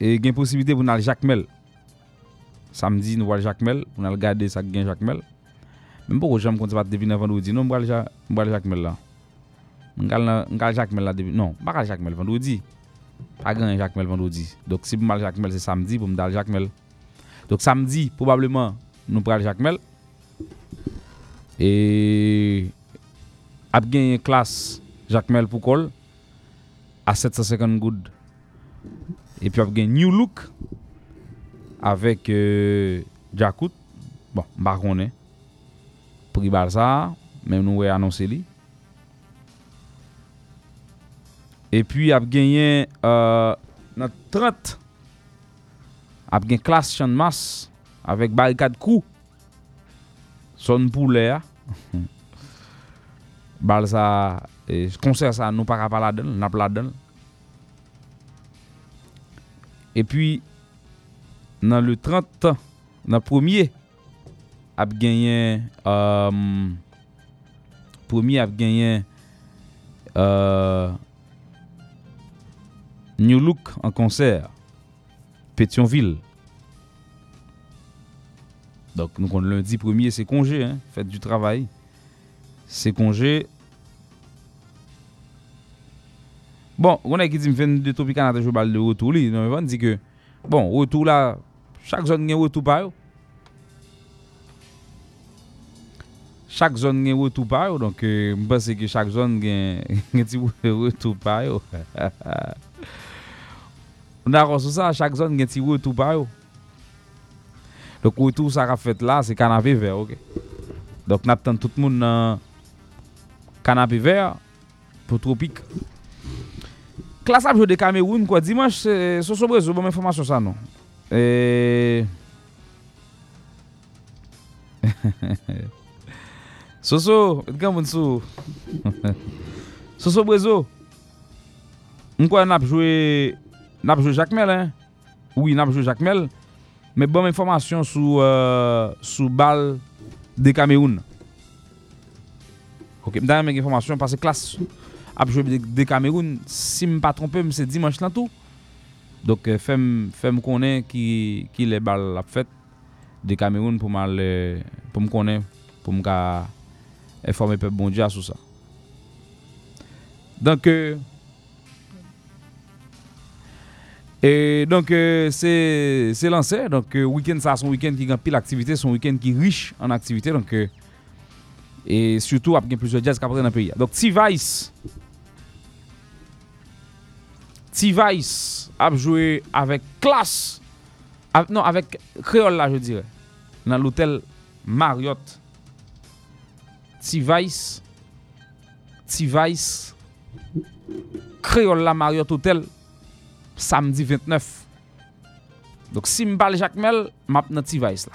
et il y a une possibilité pour nous aller Jacmel. Samedi, nous allons Jacmel, pour nous regarder ça qui est Jacmel. Même pour que je ne continue pas de deviner vendredi, non, nous allons Jacmel là. Nous allons Jacmel là, non, pas aller Jacmel vendredi. Pas grand Jacmel vendredi. Donc si nous allons Jacmel, c'est samedi pour nous aller Jacmel. Donc samedi, probablement, nous prenons Jacmel. Et nous avons une classe. Jacmel pour col à sept cent cinquante good et puis on gagne New Look avec euh, Jakout bon bah on est prix Barça même nous a annoncé lui et puis on gagne euh, notre trente on gagne classe Champ de Mars avec barricade coup son poulet Balsa et concert ça nous pas capable là-dedans, n'a pas là-dedans. Et puis dans le trente dans premier a gagné euh premier a gagné euh New Look en concert Pétionville. Donc nous on lundi premier c'est congé hein, fête du travail. C'est congé. Bon, on a qui dit vingt-deux Tropicana de jouer balle de retour, lui, on dit que bon, retour là, chaque zone gagne retour par chaque zone gen retour pa yo, donc euh, m pense que chaque zone gen ti retour pa yo. On a reçu ça, chaque zone gen ti retour pa yo. Donc retour ça qu'a fait là, c'est Canapé Vert, OK. Donc n'attend tout le monde dans Canapé Vert pour Tropique. Classe à jouer de Cameroun quoi dimanche c'est so sobre zo bonne information ça non. Euh Soso, gamin sou. Soso Brezo. On quoi n'a joué n'a joué Jacmel hein. Oui, n'a joué Jacmel. Mais bonne information sur euh sur balle de Cameroun. OK, me donne mes informations parce que classe a joué de Cameroun si me pas tromper c'est dimanche là tout. Donc femme femme connaît qui qui les balles la fête de Cameroun pour mal pour me connaître pour me ca informer peuple bon Dieu sur ça. Donc euh, et donc euh, c'est c'est lancé donc euh, week-end ça son week-end qui grand pile activité son week-end qui riche en activité donc euh, et surtout avec plusieurs jazz qu'après dans le pays. Donc T-Vice T-Vice a joué avec Classe avec, non avec Creola je dirais dans l'hôtel Marriott T-Vice, T-Vice, Creola Marriott Hotel, samedi vingt-neuf. Donc si m'bal Jacmel, m'ap nan T-Vice là.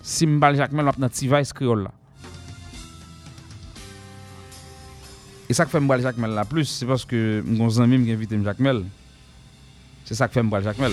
Si m'bal Jacmel, m'ap nan T-Vice Creola. Et ça que fait m'bal Jacmel là plus, c'est parce que mon ami m'invite Jacmel. C'est ça que fait m'bal Jacmel.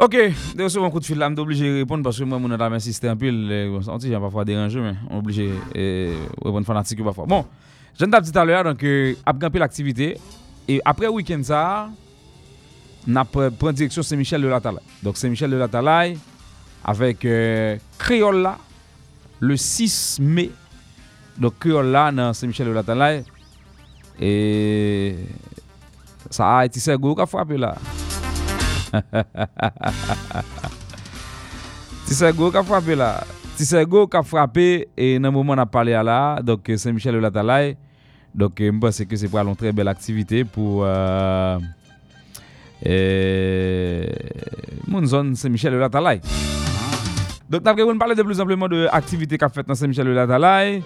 OK, de recevoir un coup de fil là, m'est obligé de répondre parce que moi mon dans la système pile, on dit j'ai parfois dérangé mais on obligé euh répondre fanatique parfois. Bon, je t'ai dit tout à l'heure donc a grimper l'activité et après week-end ça n'a prend direction Saint-Michel de la Talaye. Donc Saint-Michel de la Talaye avec euh, Creola le six mai. Donc Creola dans Saint-Michel de la Talaye et ça a été c'est go qu'a frappé là. Tisego ka frappé là. Tisego ka frappé et dans moment on a parlé là donc Saint-Michel de la Talaye. Donc je pense que c'est pour une très belle activité pour euh euh mon zone Saint-Michel de la Talaye. Donc d'après on parler de plus simplement de activité qu'a fait dans Saint-Michel de la Talaye.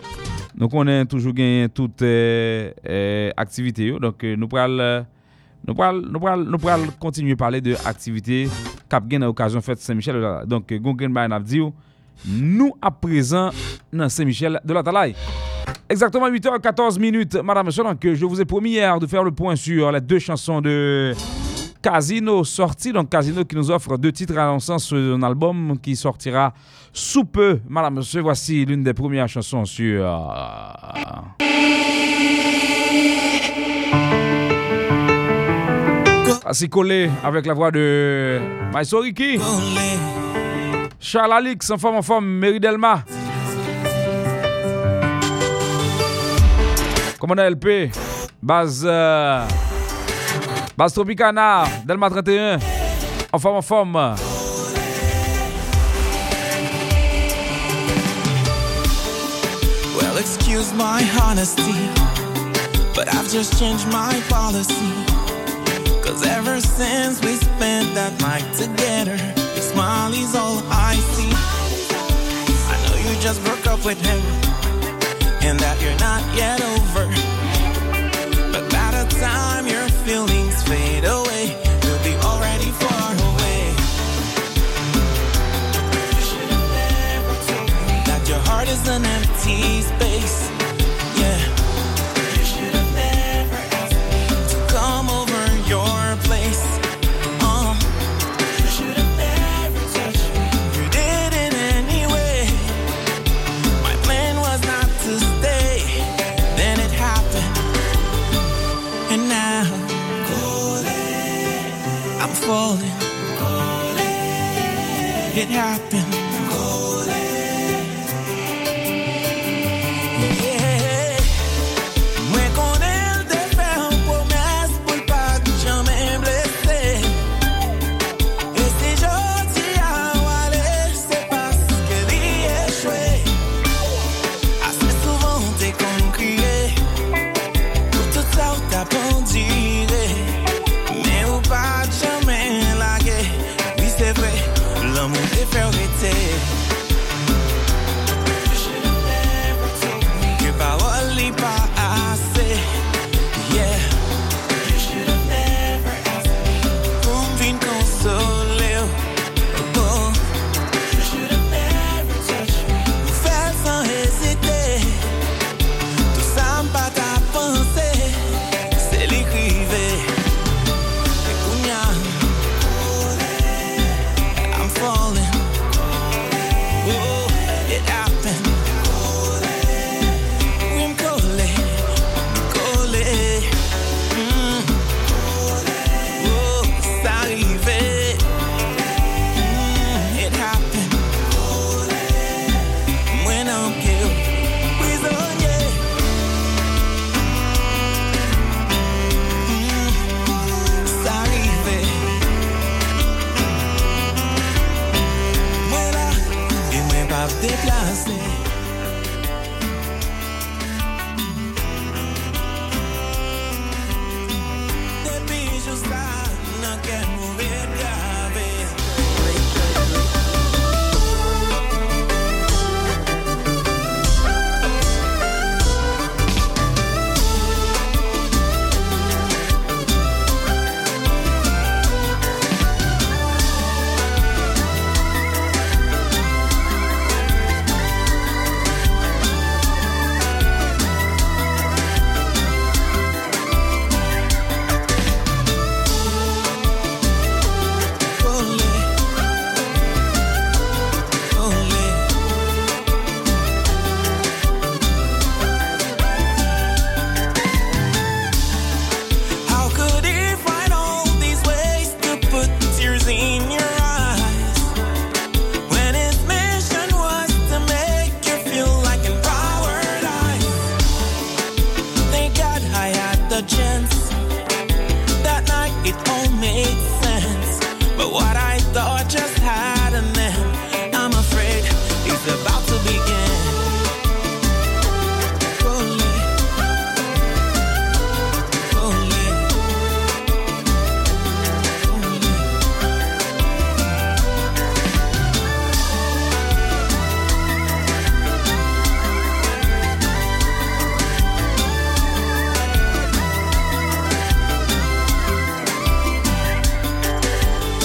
Donc on a toujours gagné toutes euh, euh, activités yo. Donc nous pral Nous pral nous pral nous pral continuer parler de activité cap gain à occasion fête Saint-Michel donc gon gain ba n'a dit nous à présent dans Saint-Michel de la Talaye. Exactement huit heures quatorze minutes, madame Solange, que je vous ai promis hier de faire le point sur les deux chansons de Casino sorties. Donc Casino qui nous offre deux titres annonçant son album qui sortira sous peu. Madame Monsieur, voici l'une des premières chansons sur... Classe collé avec la voix de Maïso Ricky, Charles Alix, en forme en forme, Mary Delma. Commandant L P, base, euh, base Tropicana, Delmas trente et un, en forme en forme. Well, excuse my honesty, but I've just changed my policy. Cause ever since we spent that night together, your smile is all I see. I know you just broke up with him, and that you're not yet over, but by the time your feelings fade away, you'll be already far away. That your heart is an empty space, yeah. You should have never asked me to come over your place. Uh. You should have never touched me. You did it anyway. My plan was not to stay, then it happened, and now I'm falling. It happened, yeah. Mais con elle te fait une promesse pour pas jamais blesser. Et si je dis à aller, c'est parce que l'y échoué. Assez souvent t'es concrié pour tout ça où t'as pendiré, mais ou pas jamais lagué. Oui c'est vrai, l'homme où t'es ferrité. Que parole n'est pas assez, yeah. Pour me venir consoler, oh. Vous faites sans hésiter, tout ça m'a pas pensé, c'est l'écrivé. Et Kounia, I'm falling, oh, it happened. I'm calling, calling, mm. oh, c'est arrivé, mm, it happened. When I'm killed, prisonnier. Mm, c'est arrivé. Moi là, et moi pas déplacé. Depuis jusqu'à n'a qu'à mourir gravé.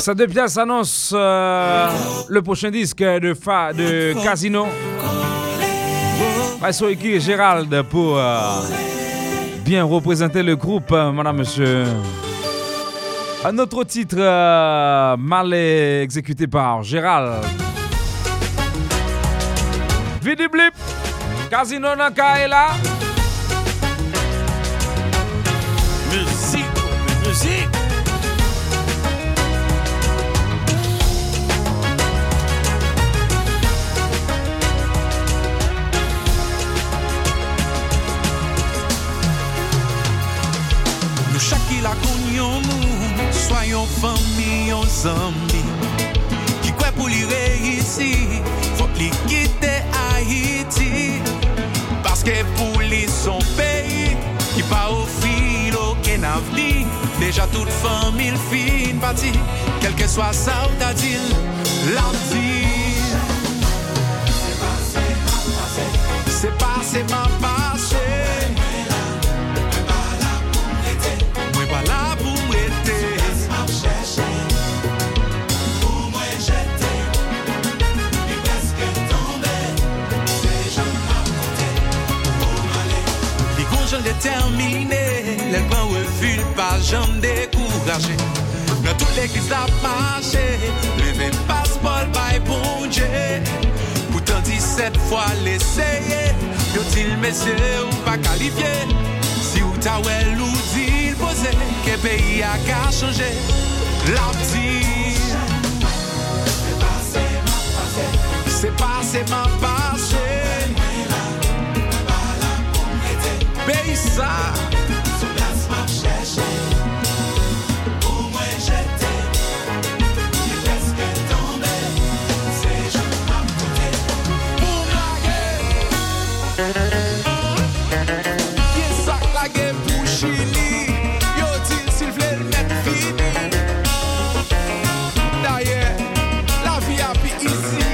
pièces, deux pièces annonce euh, le prochain disque de, fa, de Casino. Maestro Eki et Gérald pour euh, bien représenter le groupe, euh, madame, monsieur. Un autre titre euh, mal exécuté par Gérald. Vidi Blip, Casino Naka est là. Musique, musique. Nous chacun la cognon, soyons famille, on amis. Qui quoi pour les réussir, faut les quitter Haïti. Parce que pour les son pays, qui pas au fil aucun avenir. Déjà toute famille fine partie, quel que soit ça ou ta dit, la vie. C'est pas, c'est pas passé. Déterminé, les grands refus pas jamais découragé. Dans toute l'église la marche, levé passeport by bonje. Pourtant dix-sept fois l'essayer, yo dit messieurs ou pas qualifié. Si ou ta ou dit posé, que pays a qu'à changer. La petite, c'est pas c'est ma passé. Beisa, sou das marchas, ou moi j'étais, qui presque tombait, c'est jamais à côté, pour blaguer. Qui ça blaguer pour Chili, yo dit s'il voulait le mettre fini. D'ailleurs, la vie a pu ici.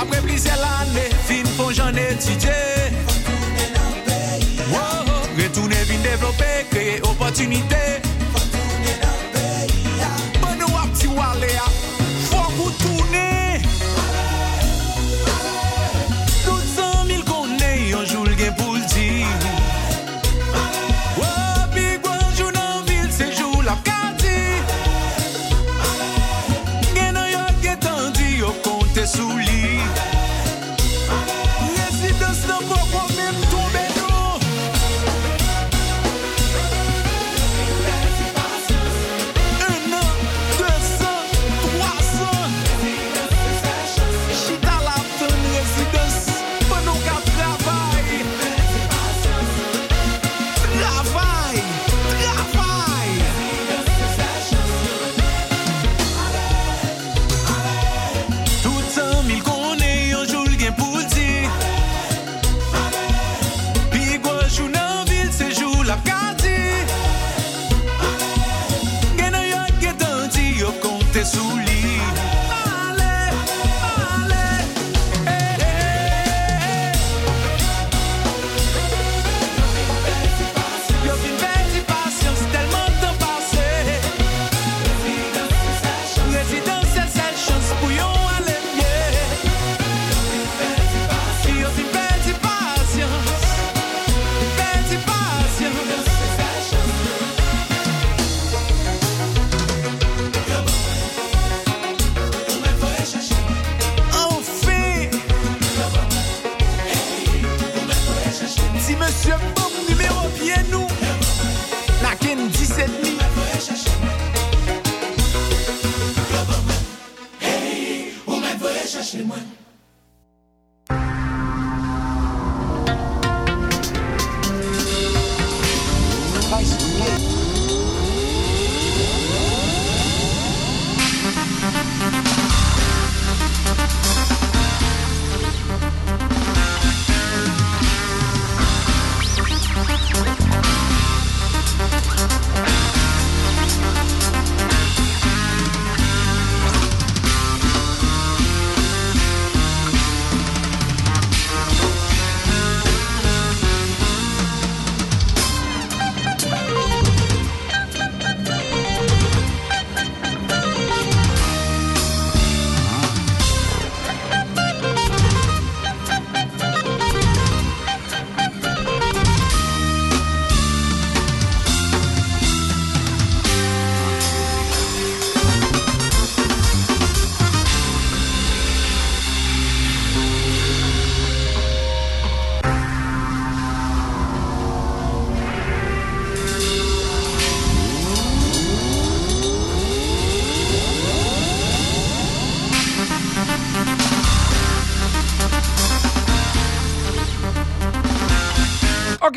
Après plusieurs années, fin pour j'en étudier. Retourner, vine développer, créer opportunité. Bon nous à petit wallet, faut vous tourner. Tout cent mille connaît, un jour le pour le dire. Oh, puis bon jour dans ville, c'est jour la quartier. Sous lit, résidence n'a pas même tombé d'eau. Un an, deux cents, trois cents. Chita la fin résidence, pas nos cas travail. Travail, travail. Sous lit, allez, allez, eh, eh. Yo v'une belle patience, tellement de temps passé. Résidence, c'est cette chance pour y'en aller mieux. Yo v'une belle patience, belle patience. Monsieur Bob, numéro bien nous. La Ken dix-sept mille. Hey, on m'a volé chercher moi.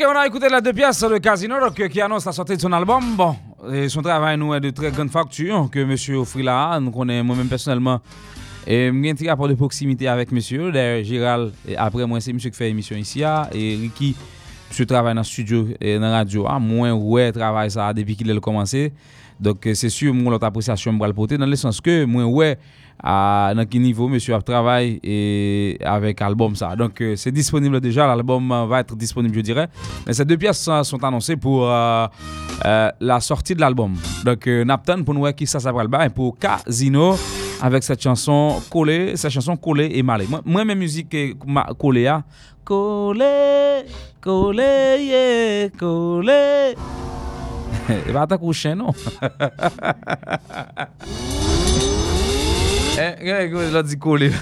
Ok, on a écouté la deux pièces de Casino donc, qui annonce la sortie de son album. Bon, et son travail nous est de très grande facture que monsieur offrit là. Nous connaissons moi-même personnellement. Et j'ai un petit rapport de proximité avec monsieur. D'ailleurs, Gérald, après moi, c'est monsieur qui fait l'émission ici. Et Ricky, monsieur travaille dans le studio et dans la radio. Moi, ouais, travaille ça depuis qu'il a commencé. Donc, c'est sûr, mon autre appréciation me porter dans le sens que moi, ouais, à dans quel niveau monsieur travaille et avec l'album ça. Donc, c'est disponible déjà. L'album va être disponible, je dirais. Mais ces deux pièces sont annoncées pour euh, euh, la sortie de l'album. Donc, euh, Napton pour nous qui ça ça va le bain pour Casino. Avec cette chanson collée, cette chanson collée et malée. Moi, mes musiques collées, hein? Collée, collée, yeah, collée. Et va t'accoucher, non? Eh, je l'ai dit collée.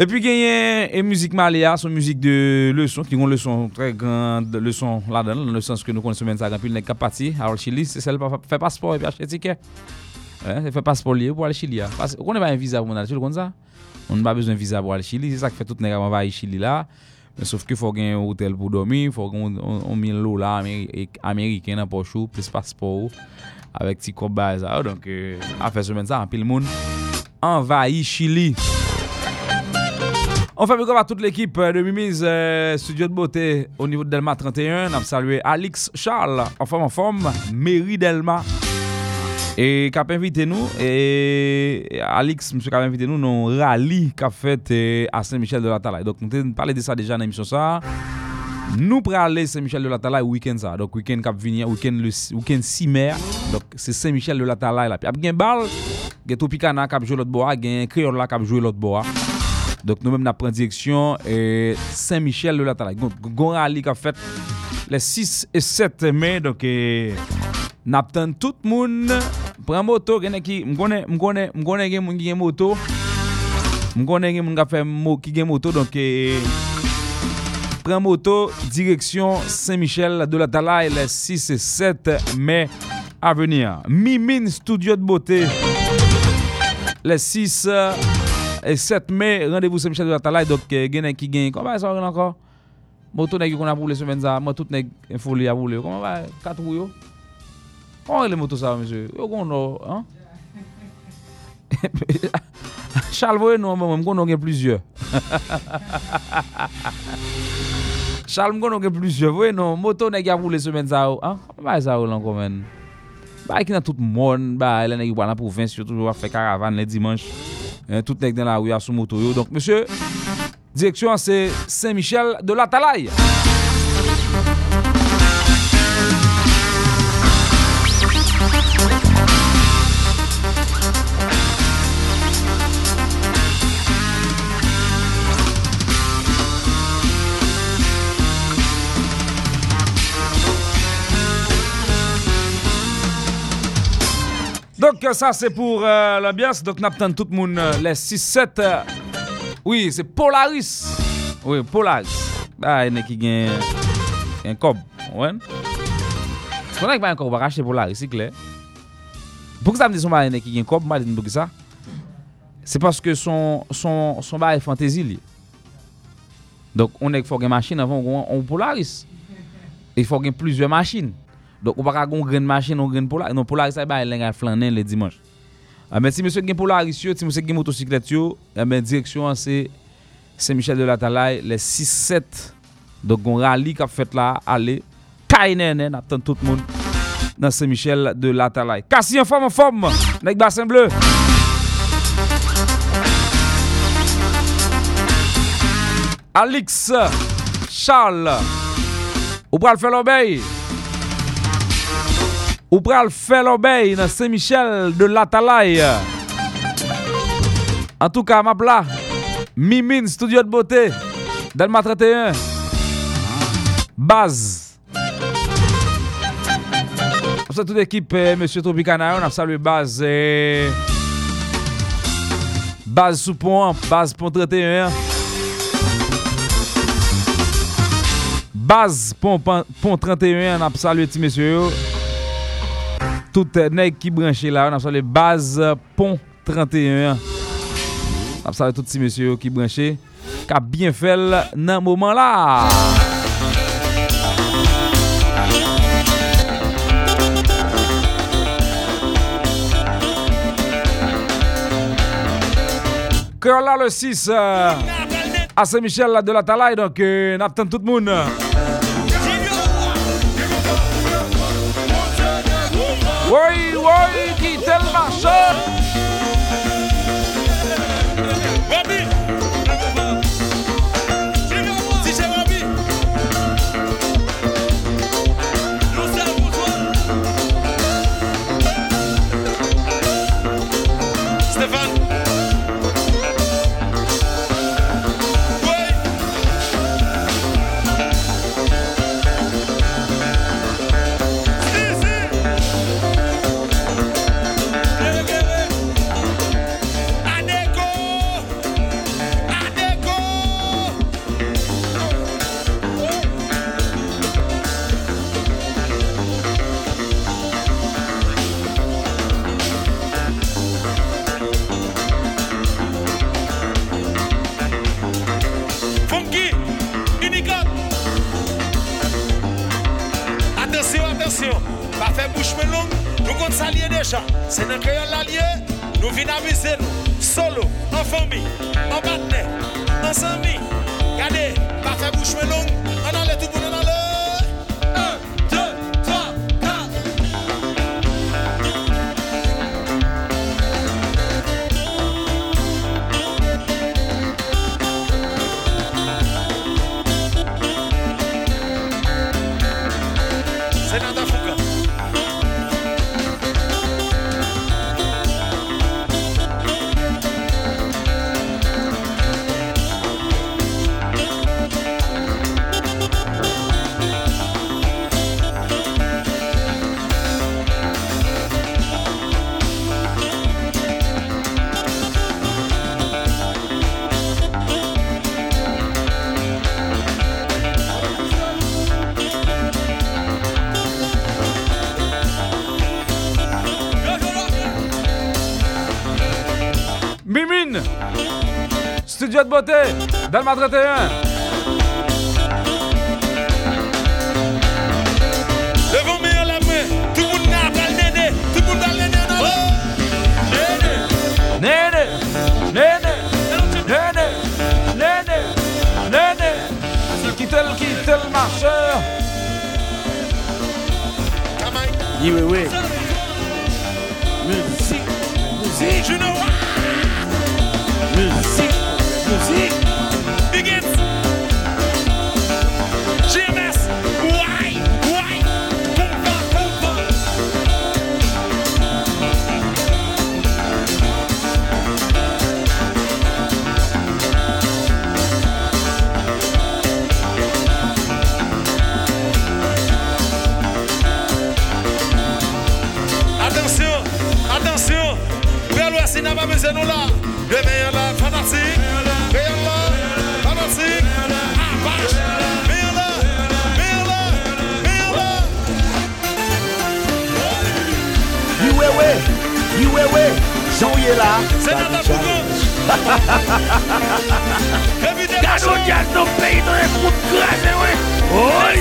Et puis, il y a une musique maléa, son musique de leçon, qui est une leçon très grande, leçon là-dedans, dans le sens que nous connaissons bien ça, puis il n'est qu'à partir. Alors, le Chili, c'est celle qui fait passeport et puis acheter ticket. Elle fait passeport lié pour aller au Chili. On n'a pas un visa pour aller au Chili. On n'a pas besoin d'un visa pour aller au Chili. C'est ça qui fait tout le monde va aller au Chili là. Sauf qu'il faut un hôtel pour dormir, il faut qu'on mette l'eau là, américain, dans le poche, plus passeport, avec petit coup de base. Donc, à faire semaine ça, puis le monde envahit Chili. On fait un à toute l'équipe de Mimi's euh, Studio de Beauté au niveau de Delmas trente et un. On a salué Alix Charles, en forme, en forme, Mairie Delmas. Et qui a invité nous, et Alix, monsieur qui a invité nous, nous rallye qu'a fait à Saint-Michel de la Talaye. Donc, nous avons parlé de ça déjà dans l'émission ça. Nous prenons aller Saint-Michel de la Talaye week-end ça. Donc, week-end qui a venu, week-end six mai. Donc, c'est Saint-Michel de la Talaye là. Puis, il y a un bal, il y a Tropicana qui a joué l'autre bois, il y a un Creola qui a joué l'autre bois. Donc nous-mêmes nous prenons direction et Saint-Michel de la Talaye. Gon rallye qu'a fait les six et sept mai donc n'attend tout le monde prend moto gène qui m connais m connais m connais gène moun ki gen moto m connais gène moun ka fait mo ki gen moto donc prend moto direction Saint-Michel de la Talaye les six et sept mai à venir. Mimine Studio de beauté les six et sept mai, rendez-vous Saint-Michel de la Talaye. Donc, gagne qui gagne. Comment va ça encore? Moto nèg qu'on a pour les semaines ça, moi tout nèg folie à rouler. Comment va quatre roues? Comment les motos ça monsieur? Yo qu'on a hein? Charles voyez nous moi qu'on a plusieurs. Charles qu'on a plusieurs. Voyez non, moto nèg a rouler semaines ça hein? Comment va ça encore même? Bah qui dans tout monde, bah les nèg qui dans province toujours faire caravane les dimanches. Eh, tout nèg dans la rue à sous moto yo. Donc monsieur direction c'est Saint-Michel de la Talaye. Donc ça c'est pour euh, l'ambiance. Donc n'attend tout le monde euh, les six sept. Euh, oui, c'est Polaris. Oui, Polaris. Ah, il y en a qui gagne un cob, ouais. On n'a pas un cob, on va racheter Polaris, c'est clair. Pourquoi ça me dit son bail qui gagne un cob, moi dis pourquoi ça? C'est parce que son son son bail fantasy li. Donc on est faut une machine avant on, on Polaris. Il faut gagne plusieurs machines. Donc on va gon grande machine on grande Polaris non Polaris ça ba les flaner le dimanche. Ah ben si monsieur gen Polaris yo, si monsieur gen motocyclette yo, ah ben direction c'est Saint-Michel de la Talaye les six sept. Donc on rallye qu'a fait là aller Kainenen attend tout le monde dans Saint-Michel de la Talaye. Cassi en forme en forme avec bassin bleu. Alix Charles ou pral faire l'obéi. Ou pral fè l'obéi dans Saint-Michel de la Talaye. En tout cas, ma pla, Mimine Studio de beauté, Delmas trente et un, Baz. On salue toute l'équipe, eh, monsieur Tropicana, on a salué Baz. Eh, Baz sous pont, Baz pont trente et un. Baz pont, pont trente et un, on a salué ti monsieur. Tout nèg qui branché là, on a salué base pont trente et un. On a salué tout ces monsieur qui branché. qu'a bien fait nan moment là. Creola le six euh, à Saint-Michel de la Talaye, donc euh, n'attend tout le monde. Oui, oui, quittez le marché. C'est dans Creola lié, nous venons amuser nous, solo, en famille, en partenaire, en amis. Regardez, pas faire bouche longue, on a le tout pour nous dans le un, deux, trois, quatre. C'est dans ta fougue. Studio de beauté, Delmas trente et un. Devant moi, la main, tout le monde n'a pas le néné, tout le monde a le néné dans l'eau. Néné, néné, néné, néné, néné. Quitte le, quitte le marcheur. Oui, oui, oui. Musique, musique, je ne vois pas. Musique, musique, begins. G M S, why, why, compa, compa. Attention, attention, vers l'ouest, il n'a pas besoin de nous là. Le meilleur là, fantastique, meilleur là, fantastique, apache, meilleur là, meilleur là, meilleur là. Guy Wewe, Guy Wewe, Jean-Yé là. C'est dans ta boucle. Gâteau de gaz dans le pays, dans les coups de crâne, oui. Oui.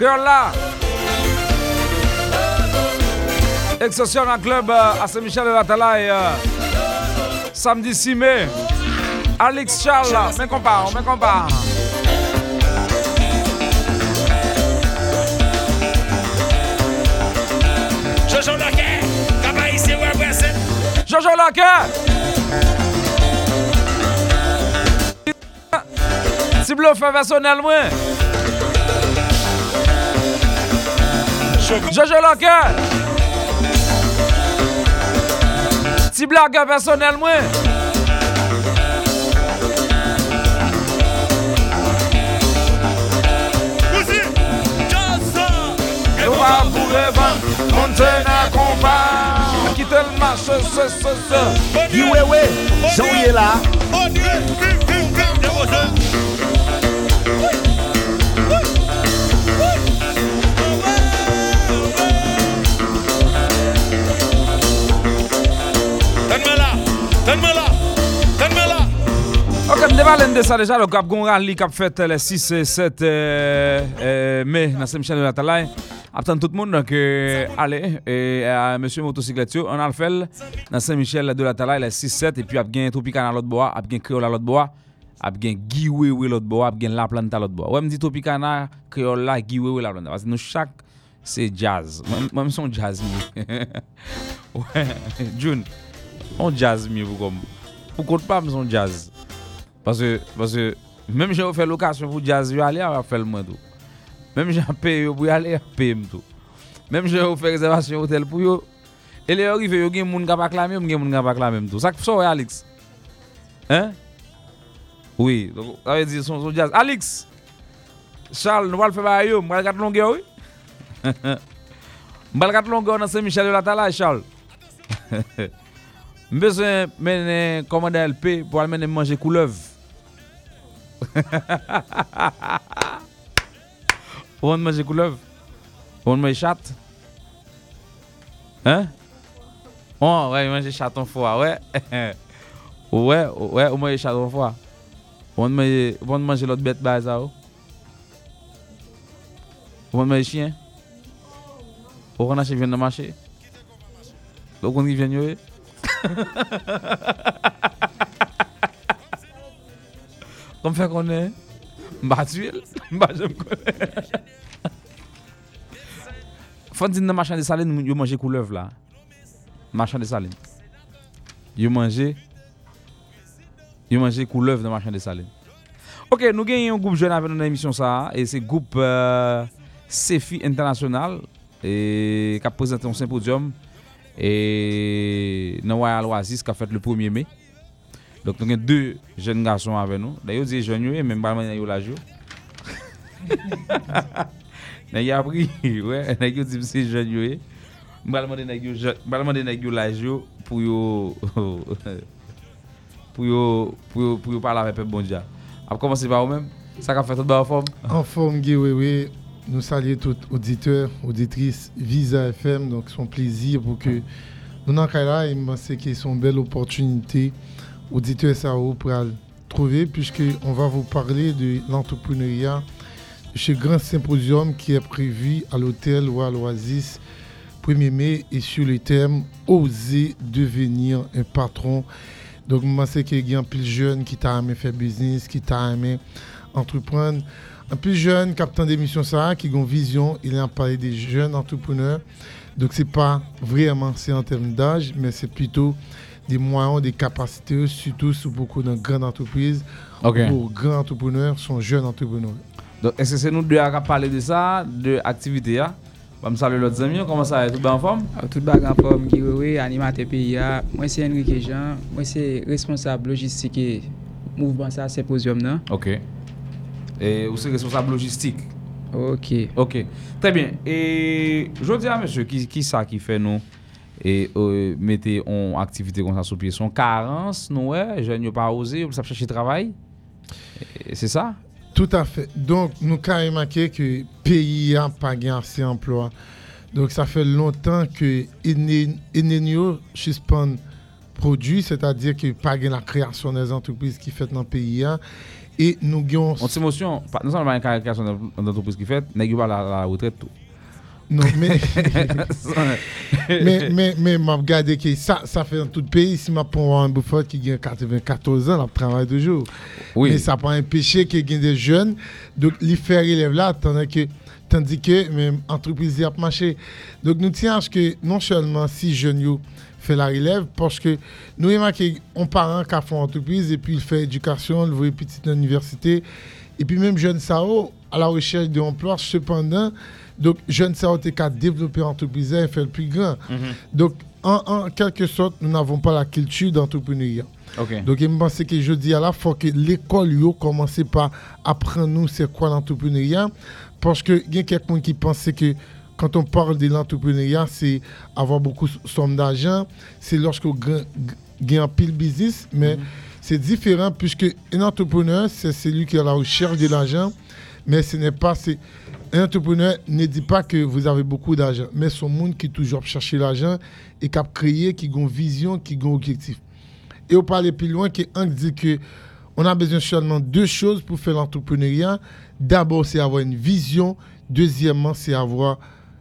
Creola, excursion en club à Saint-Michel de la Talaye, samedi six mai. Alix Charles, on me compare, on me compare. Jojo Laquet, Jojo Laquet. si bluffeur personnel moi. Jojo Locker. Si blagueur personnel moi. Nous va vous revendre, on te n'accompagne. Qui te le marche, ce, ce, ce. Guy Wewe, j'en ai là. Ok, je ne parle de ça déjà, le Gap Gon Rally qui a fait les six et sept mai dans Saint-Michel de la Talaye. Attends tout le monde que allez et à monsieur motocyclette on a le fait dans Saint-Michel de la Talaye les six sept et puis a gain Tropicana l'autre bois, a gain Creola l'autre bois, a gain Guy Wewe l'autre bois, a gain La Planta l'autre bois. Ouais me dit Tropicana, Creola, Guy Wewe la Planta parce que nous chaque c'est jazz. Même son jazz mieux. Ouais, June. On jazz mieux vous comme. Vous comptez pas me son jazz. Parce que parce que même j'ai fait location pour jazz, je aller à faire le moins tout. Même j'ai payé pour aller payer tout. Même j'ai fait réservation hôtel pour yo. Et les arrivé yo gen moun ka pa clamer, gen moun ka pa clamer tout. Ça ça Alix. Hein? Oui, donc ça veut dire son son jazz. Alix. Charles, nous va le faire ba yo, on va regarder longueur oui. On va regarder longueur dans Saint-Michel de la Talaye Charles. J'ai besoin de commander un L P pour aller manger couleuvre. On mange couleuvre. On mange chatte. Hein? Oh, ouais, mange chaton froid, ouais. Ouais, ouais, on mange chaton froid. On mange on mange l'autre bête bazar. On mange chien. On achète vient de marché. Donc on y vient yo. Comme faire qu'on est battuel, j'aime connaître. Faut dire dans marchand de saline, yo manger couleuvre là. Marchand de saline. Yo manger Yo manger couleuvre dans marchand de saline. OK, nous gagnons un groupe jeune avec nous dans l'émission ça et c'est groupe euh, Sefi International et qui a présenté un symposium et dans Royal Oasis qui a fait le premier mai. Donc nous avons deux jeunes garçons avec nous. D'ailleurs, des jeunes et même pas mal yo la jour. N'a y a pris, ouais, n'a y a dit ces jeunes yo. Balman de n'a yo, balman de n'a yo la jour pour yo pour yo pour pour parler avec peuple bon Dieu. A commencer par vous-même, ça qu'a fait toute bonne forme. En forme Guy Wewe. Nous saluons tous auditeurs, auditrices Visa F M, donc son plaisir pour que nous n'en là et c'est qu'ils sont belle opportunité auditeurs ça pour trouver puisque on va vous parler de l'entrepreneuriat chez grand symposium qui est prévu à l'hôtel Royal Oasis premier mai et sur le thème oser devenir un patron. Donc moi c'est qu'il y a plus jeune qui t'a aimé faire business, qui t'a aimé entreprendre. Un plus jeune capitaine d'émission ça qui a une vision, il a parlé des jeunes entrepreneurs. Donc c'est pas vraiment c'est en termes d'âge, mais c'est plutôt des moyens, des capacités, surtout sur beaucoup de grandes entreprises. Okay. Pour grands entrepreneurs, sont jeunes entrepreneurs. Donc est-ce que c'est nous deux à parler de ça, de activité hein? Bam salut l'autre ami, comment ça est tout bien en forme? Tout bien en forme, Guy Wewe, animateur P I A. Moi c'est Enrique Jean, moi c'est responsable logistique et mouvement ça symposium là. OK. Et vous êtes responsable logistique. OK. OK. Très bien. Et je dis à monsieur qui qui ça qui fait nous et euh, mettez en activité comme ça sous pied son carence nous ouais, je n'ai pas osé pour ça chercher travail. Et c'est ça? Tout à fait. Donc nous carrément marqué que pays a pas assez emploi. Donc ça fait longtemps que Enenio suspend produit, c'est-à-dire que pas la création des entreprises qui fait dans pays a. Et nous avons... On s'émotionne, nous sommes dans une caractérisation d'entreprise qui fait, nous avons la retraite tout. Non, mais... mais, mais, mais, mais, regardez que ça, ça fait dans tout le pays, si je prends un bouffeur qui a quatre-vingt-quatorze ans, il travaille toujours. Oui. Mais ça peut empêcher qu'il y ait des jeunes, donc les faire élève là, tandis que, tandis que même l'entreprise a marché. Donc nous tiens à ce que non seulement si jeunes fait la relève parce que nous remarquons on parent qui a fait entreprise et puis il fait éducation, il voit petite université Et puis même jeune Sao à la recherche d'emploi, cependant, donc jeune Sao t'es qu'à développer l'entreprise et faire le plus grand. Mm-hmm. Donc en, en quelque sorte, nous n'avons pas la culture d'entrepreneuriat. Okay. Donc, je pense que je dis à la fois que l'école commence par apprendre nous c'est quoi l'entrepreneuriat. Parce que il y a quelqu'un qui pense que quand on parle de l'entrepreneuriat, c'est avoir beaucoup de somme d'argent, c'est lorsqu'on gagne un pile business, mais mm-hmm. c'est différent puisque un entrepreneur, c'est celui qui a la recherche de l'argent, mais ce n'est pas. C'est, un entrepreneur ne dit pas que vous avez beaucoup d'argent, mais c'est un monde qui toujours cherche l'argent et qui a créé, qui a une vision, qui a un objectif. Et on parlait plus loin qui dit que on a besoin seulement de deux choses pour faire l'entrepreneuriat. D'abord, c'est avoir une vision. Deuxièmement, c'est avoir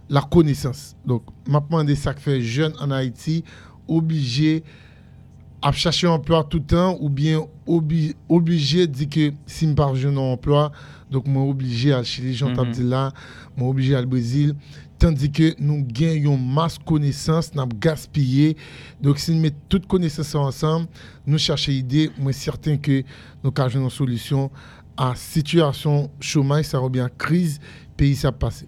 la connaissance. Donc, maintenant, des sacs faits jeunes en Haïti, obligés à chercher un emploi tout le temps ou bien obli- obligés de dire que si je ne parviens pas à un emploi, donc je suis obligé à Chili, j'en mm-hmm. dit là, je suis obligé à le Brésil. Tandis que nous gagnons masse connaissance, nous gaspillons. Donc, si nous mettons toutes connaissances ensemble, nous cherchons idée. Moi, certain que nous avons une solution à la situation chômage, ça revient à crise, pays ça passe.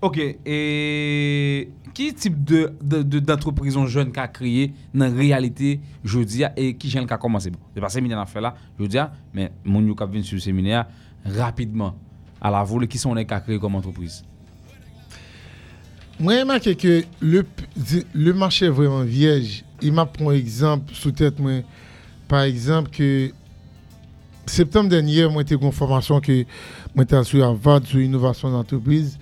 Ok. Et quel type de, de, de, d'entreprise jeune qui a créé dans la réalité, je dis, et qui jeune qui a commencé? Bon, c'est pas séminaire fait là, je dis, mais mon nous qui vient sur le séminaire rapidement à la volée, qui sont les qui a créé comme entreprise? Moi, j'ai remarqué que le, le marché est vraiment vierge. Il m'a pris un exemple sous tête. Moi, par exemple, que septembre dernier, moi, j'étais en formation que moi, j'étais sur la V A D, sur l'innovation d'entreprise.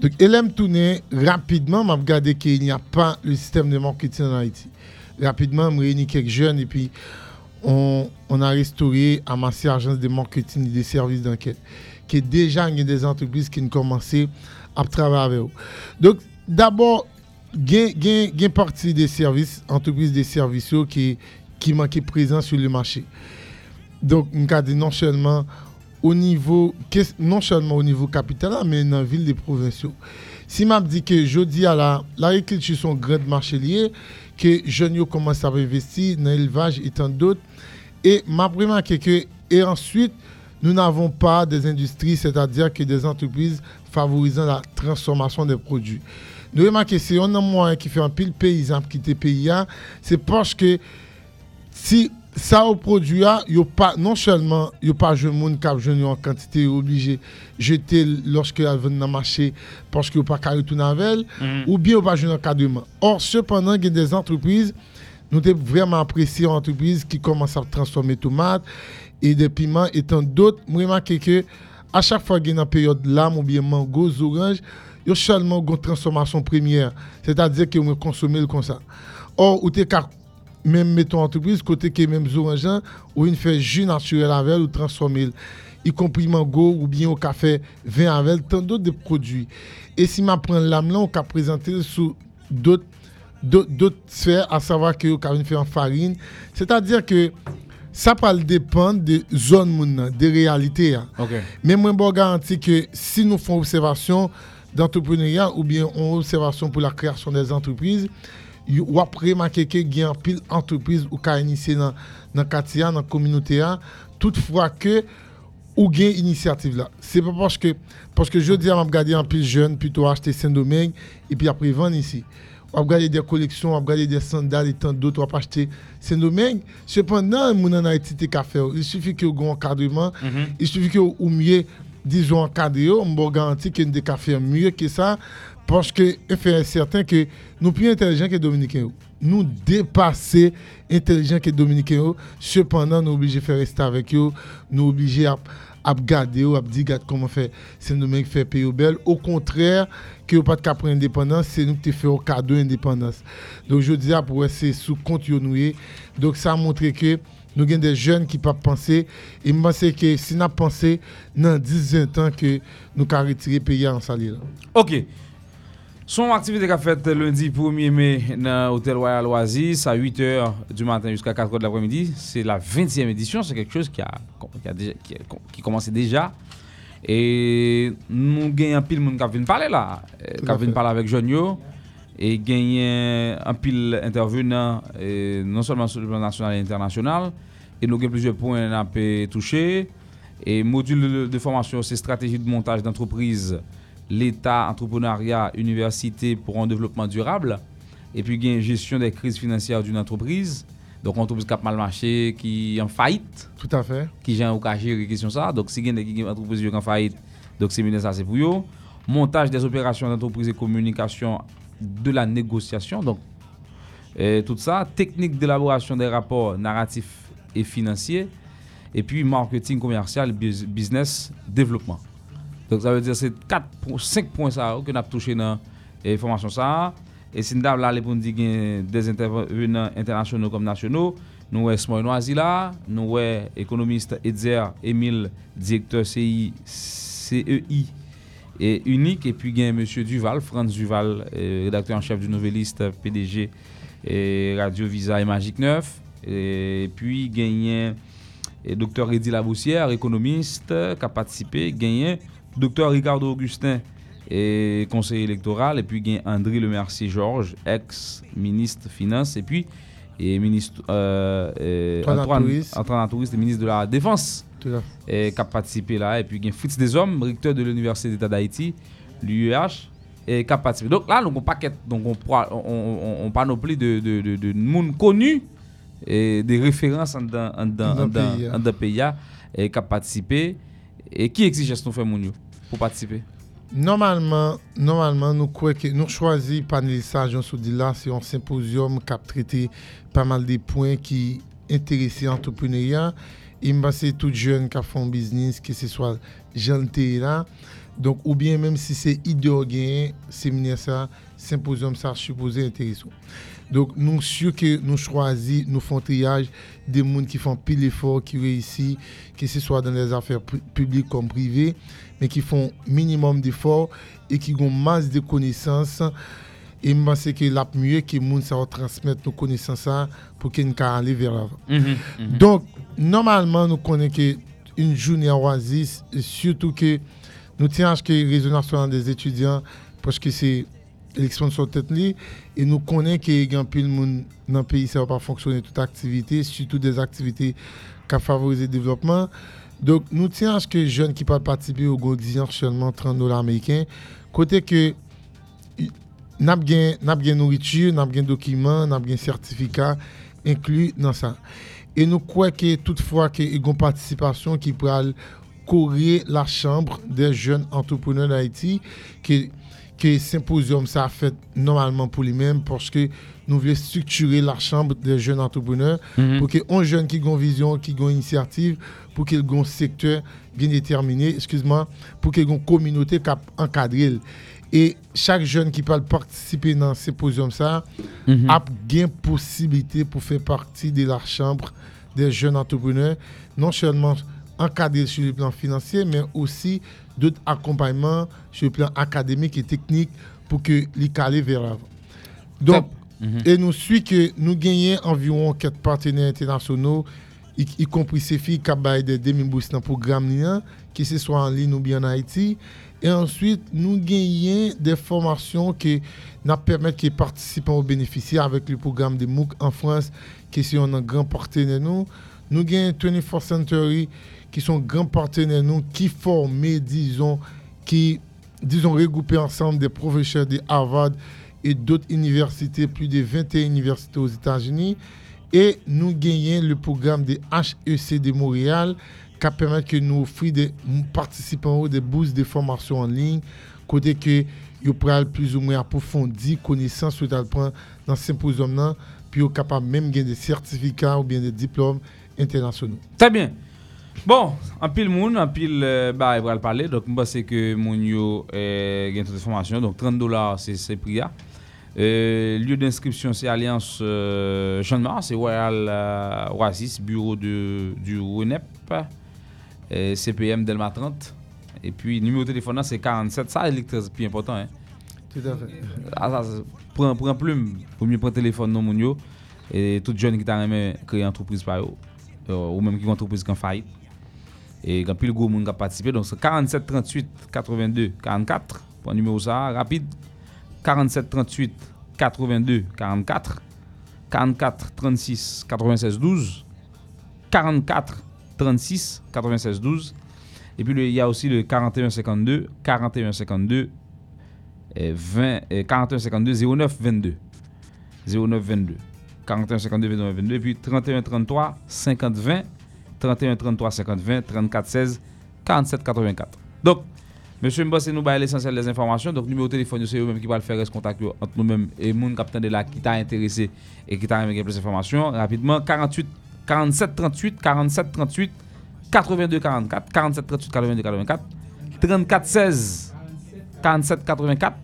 Donc, elle m'a tourné rapidement, m'a regardé qu'il n'y a pas le système de marketing en Haïti. Rapidement, je me réunis quelques jeunes et puis on, on a restauré, amassé l'agence de marketing et des services d'enquête. Qui déjà, il y a des entreprises qui ont commencé à travailler avec eux. Donc, d'abord, il y a une partie des services, entreprises des services qui, qui manquent présents sur le marché. Donc, regardez non seulement au niveau, non seulement au niveau capital, mais dans la ville des provinciaux. Si je dis que je dis à la, l'agriculture sont grands marchés liés, que les jeunes commencent à investir dans l'élevage et tant d'autres. Et ma première que et ensuite, nous n'avons pas des industries, c'est-à-dire que des entreprises favorisant la transformation des produits. Nous remarquons que c'est un moyen qui fait un pile paysan qui quitter pays, c'est parce que si ça au produit a, y a pas non seulement y a pas jeune monde cap jeune en quantité obligé jeter lorsque elle vient dans le marché parce qu'il y a pas qu'à retourner avec elle ou bien y a pas jeune en cas de main. Or cependant il y a des entreprises nous t'es vraiment apprécié entreprises qui commencent à transformer tomates et des piments et tant d'autres. Moi remarqué que à chaque fois qu'il y a une période là, ou bien mango, orange, il y a seulement une transformation première, c'est-à-dire que on consomme comme ça. Or ou t'es même mettons entreprise côté que même orange ou une fait jus naturel avec ou transformer y compris mango ou bien au café vin avec tant d'autres des produits. Et si m'a prendre l'âme là on qu'a présenté sous d'autres D'autres, d'autres sphères, à savoir que vous fait en farine. C'est-à-dire que ça parle dépendre des zones, des réalités. Okay. Mais moi, je garantis que si nous faisons observation d'entrepreneuriat ou bien on observation pour la création des entreprises, ou après remarquer qu'il y a pile entreprise ou qu'a initié dans dans quartier, dans communauté. Toutefois que ou gain initiative là. C'est pas parce que parce que je dis à regarder en pile jeune plutôt acheter Saint-Domingue et puis après vendre ici. On va regarder des collections, on va regarder des sandales et tant d'autres, on va acheter ces domaines. Cependant, mon en Haïti t'es qu'à faire. Il suffit que vous encadrement, mm-hmm. il suffit que vous mieux, disons encadré, on va garantir qu'on des cafés mieux que ça, parce que c'est certain que nous plus intelligents que Dominicains, nous dépasser intelligents que Dominicains. Cependant, nous obligés de faire rester avec eux, nous obligés à à regarder ou à dire comment faire c'est nous même faire payer au bel au contraire que pas de capre indépendance c'est nous qui fait au cadeau indépendance donc je dis à pour c'est sous continuer donc ça montre que nous gagne des jeunes qui pas penser et moi c'est que si n'a pensé dans dix ans que nous ca retirer payer en salaire. OK. Son activité qu'a faite lundi premier mai dans l'hôtel Royal Oasis à huit heures du matin jusqu'à quatre heures de l'après-midi, c'est la vingtième édition, c'est quelque chose qui a qui a déjà qui, a, qui commençait déjà et nous gagne un pile monde qui vient parler là, qui vient parler avec jeune yo et gagne un pile intervenant non seulement sur le plan national et international et nous gagne plusieurs points à toucher Et module de formation, c'est stratégie de montage d'entreprise, l'État, entrepreneuriat, université pour un développement durable. Et puis, il y a gestion des crises financières d'une entreprise. Donc, entreprise qui a mal marché, qui est en faillite. Tout à fait. Qui gère ou qui gère question ça. Donc, si il y a une entreprise qui est en faillite, donc c'est ça, c'est pour eux. Montage des opérations d'entreprise et communication de la négociation. Donc, euh, tout ça. Technique d'élaboration des rapports narratifs et financiers. Et puis, marketing commercial, business, développement. Donc, ça veut dire que c'est quatre, cinq points ça que nous avons touché dans la formation. Ça. Et si nous avons des intervenants internationaux comme nationaux, nous avons Smoy Noazila, nous avons économiste Edzer Emile, directeur C I, C E I et Unique, et puis M. Duval, Franz Duval, rédacteur en chef du Nouvelliste, P D G, et Radio Visa et Magic neuf, et puis gagné Docteur Eddy Laboussière, économiste, qui a participé, gagné Docteur Ricardo Augustin, et conseiller électoral, et puis gagne André Lemercier Georges, ex-ministre finance, et puis et ministre euh, euh, Antoine Touriste, ministre de la Défense, et qui a participé là, et puis gagne Fritz Deshommes, recteur de l'Université d'État d'Haïti, l'U E H, et qui a participé. Donc là, nous avons paquet, donc on on, on panoplie de de de, de monde connu et des références en dans en dans dans pays et qui a participé et qui exige ce qu'on fait mon pour participer. Normalement, normalement, nous croyons que nous choisissons panélistes, j'en suis dit là, c'est un symposium qui a traité pas mal de points qui intéressent les entrepreneurs. Il me pense que tout jeune qui a fait un business, que ce soit gentil là, donc ou bien même si c'est idéogène, séminaire ça, symposium ça, supposé intéressant. Donc nous sûr que nous choisissons, nous font triage des monde qui font pile effort, qui réussissent, que ce soit dans les affaires pu- publiques comme privées, mais qui font minimum d'efforts et qui ont masse de connaissances. Et je pense que la mieux que monde ça transmettre nos connaissances pour qu'ils puissent aller vers l'avant. Mm-hmm, mm-hmm. Donc normalement nous connaissons une journée à Oasis, surtout que nous tenons à ce que les réseaux nationaux des étudiants parce que c'est l'élection sur tête li et nous connaissons que grand pile monde dans pays ça va pas fonctionner toute activité, surtout des activités qui favorisent le développement. Donc nous tiens à ce que les jeunes qui peuvent participer au Godillard seulement trente dollars américains côté que n'a bien n'a bien nourriture, n'a bien documents, n'a bien certificat inclus dans ça. Et nous croyons que toutefois que il y a une participation qui peut courir la chambre des jeunes entrepreneurs d'Haïti qui que symposium ça fait normalement pour lui-même parce que nous voulons structurer la chambre des jeunes entrepreneurs mm-hmm. pour que on jeune qui ont vision, qui ont initiative, pour qu'ils ont secteur bien déterminé, excuse-moi, pour qu'ils ont communauté qui encadrer et chaque jeune qui peut participer dans symposium ça mm-hmm. a gain possibilité pour faire partie de la chambre des jeunes entrepreneurs non seulement encadré sur le plan financier, mais aussi d'autres accompagnements sur le plan académique et technique pour que les calés vers l'avant. Donc, mm-hmm. et nous suit que nous gagnons environ quatre partenaires internationaux, y, y compris ces filles qui ont des demi-bourses dans le programme, que ce soit en ligne ou bien en Haïti. Et ensuite, nous gagnons des formations qui nous permettent que les participants aux bénéficiaires avec le programme de M O O C en France, qui sont un grand partenaire nous. Nous gagnons vingt-quatre Century qui sont grands partenaires nous qui forment disons qui disons regrouper ensemble des professeurs de Harvard et d'autres universités plus de vingt et une universités aux États-Unis et nous gagnons le programme de H E C de Montréal qui permet que nous offrir des participants des bourses de formation en ligne côté que ils pourront plus ou moins approfondir connaissance sur le point dans ce symposium là puis ils capable même gagner des certificats ou bien des diplômes internationaux. Très bien. Bon, en pile moun, en pile euh, bah il va le parler. Donc moi c'est que mon yo euh, gagne toute information. Donc trente dollars c'est c'est prix là. Euh, lieu d'inscription c'est Alliance euh, Champ de Mars, c'est Royal euh, Oasis bureau de du R O N E P euh, C P M Delmas trente et puis numéro de téléphone c'est quarante-sept ça c'est plus important hein. Tout à fait. Ah, ça prend prend plume, pour mieux prendre téléphone non mon yo et tout jeune qui t'a aimé créer entreprise par yo. Euh, ou même qui entreprise qui en faillite et quand pile gros monde qui a participé donc c'est quarante-sept trente-huit quatre-vingt-deux quarante-quatre pour numéro ça rapide quarante-sept trente-huit quatre-vingt-deux quarante-quatre quarante-quatre trente-six quatre-vingt-seize douze quarante-quatre trente-six quatre-vingt-seize douze Et puis, il y a aussi le quarante et un cinquante-deux, quarante et un cinquante-deux, vingt, quarante et un cinquante-deux, zéro neuf vingt-deux. zéro neuf vingt-deux. quarante et un cinquante-deux, zéro neuf vingt-deux. Et puis, trente et un trente-trois, cinquante vingt. trente et un trente-trois, cinquante vingt. trente-quatre seize, quarante-sept quatre-vingt-quatre. Donc, monsieur Mboss, nous bail l'essentiel des informations. Donc, numéro de téléphone, c'est vous-même qui va le faire, reste contact entre nous-mêmes et moun capitaine de la qui t'a intéressé et qui t'a amené plus d'informations. Rapidement, quarante-huit, quarante-sept trente-huit, quarante-sept trente-huit, quatre-vingt-deux quarante-quatre, quarante-sept trente-huit, quatre-vingt-deux quatre-vingt-quatre, trente-quatre seize, quarante-sept quatre-vingt-quatre,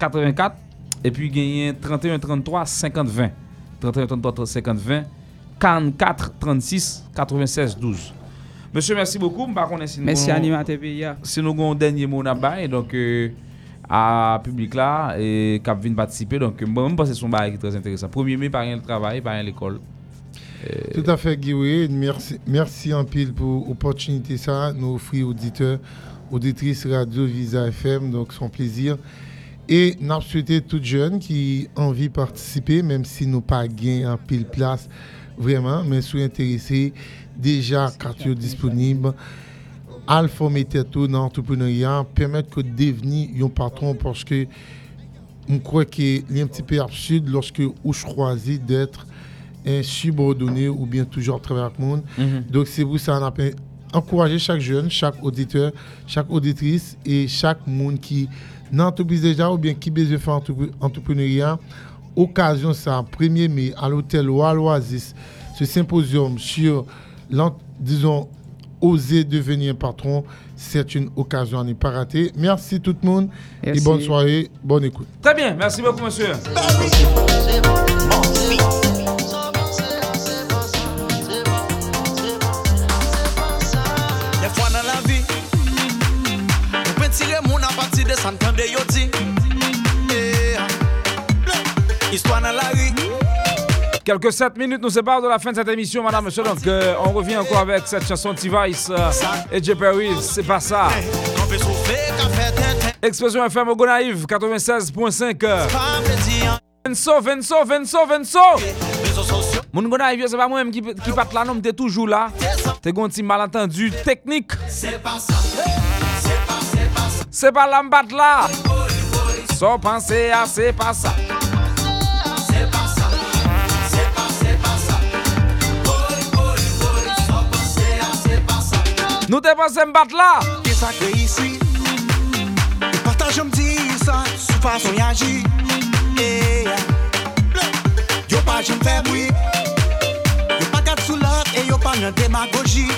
quatre-vingt-quatre, et puis gagner trente et un trente-trois, cinquante vingt, trente et un trente-trois, cinquante vingt, quarante-quatre trente-six, quatre-vingt-seize douze. Monsieur, merci beaucoup. Merci animateur P I A. Si nous avons un dernier mot à bail, donc euh, à public là et qui vient participer, donc moi je pense que c'est un bail qui est très intéressant. Premier mai, par un travail, par un l'école. Euh... Tout à fait, Guy Wewe. Merci, merci en pile pour l'opportunité ça nous offrir auditeurs, auditrices radio Visa F M, donc son plaisir. Et nous souhaitons toutes jeunes qui ont envie de participer, même si nous pas gain en pile place vraiment, mais sont intéressés. Déjà, carte disponible, alpha météo dans l'entrepreneuriat, permettre que devenir un patron parce que on croit qu'il est un petit peu absurde lorsque on choisit d'être un subordonné ou bien toujours travailler avec le monde. Mm-hmm. Donc, c'est pour ça qu'on a encouragé chaque jeune, chaque auditeur, chaque auditrice et chaque monde qui n'entreprise déjà ou bien qui besoin de faire l'entrepreneuriat. Occasion, ça, premier mai, à l'hôtel ou à l'Oasis, ce symposium sur. Disons, oser devenir patron, c'est une occasion à ne pas rater. Merci tout le monde merci. Et bonne soirée, bonne écoute. Très bien, merci beaucoup monsieur. Quelques sept minutes nous séparent de la fin de cette émission, madame, monsieur. Donc, euh, on revient encore avec cette chanson T-Vice euh, et J. Perry, c'est pas ça. Expression F M au Gonaïve, quatre-vingt-seize virgule cinq. Venso, Venso, Venso, Venso. Mon Gonaïve, c'est pas moi-même qui, qui patte la nom, t'es toujours là. T'es gonti malentendu technique. C'est pas ça. C'est pas la m'batte là. Sans penser à c'est pas ça. Nous devons me battre là. Qu'est-ce que ça crée ici? Partage, je me dis ça. Sous façon, il agit. Yo pas, je me fais bruit. Yo pas quatre sous l'autre et yo pas de démagogie.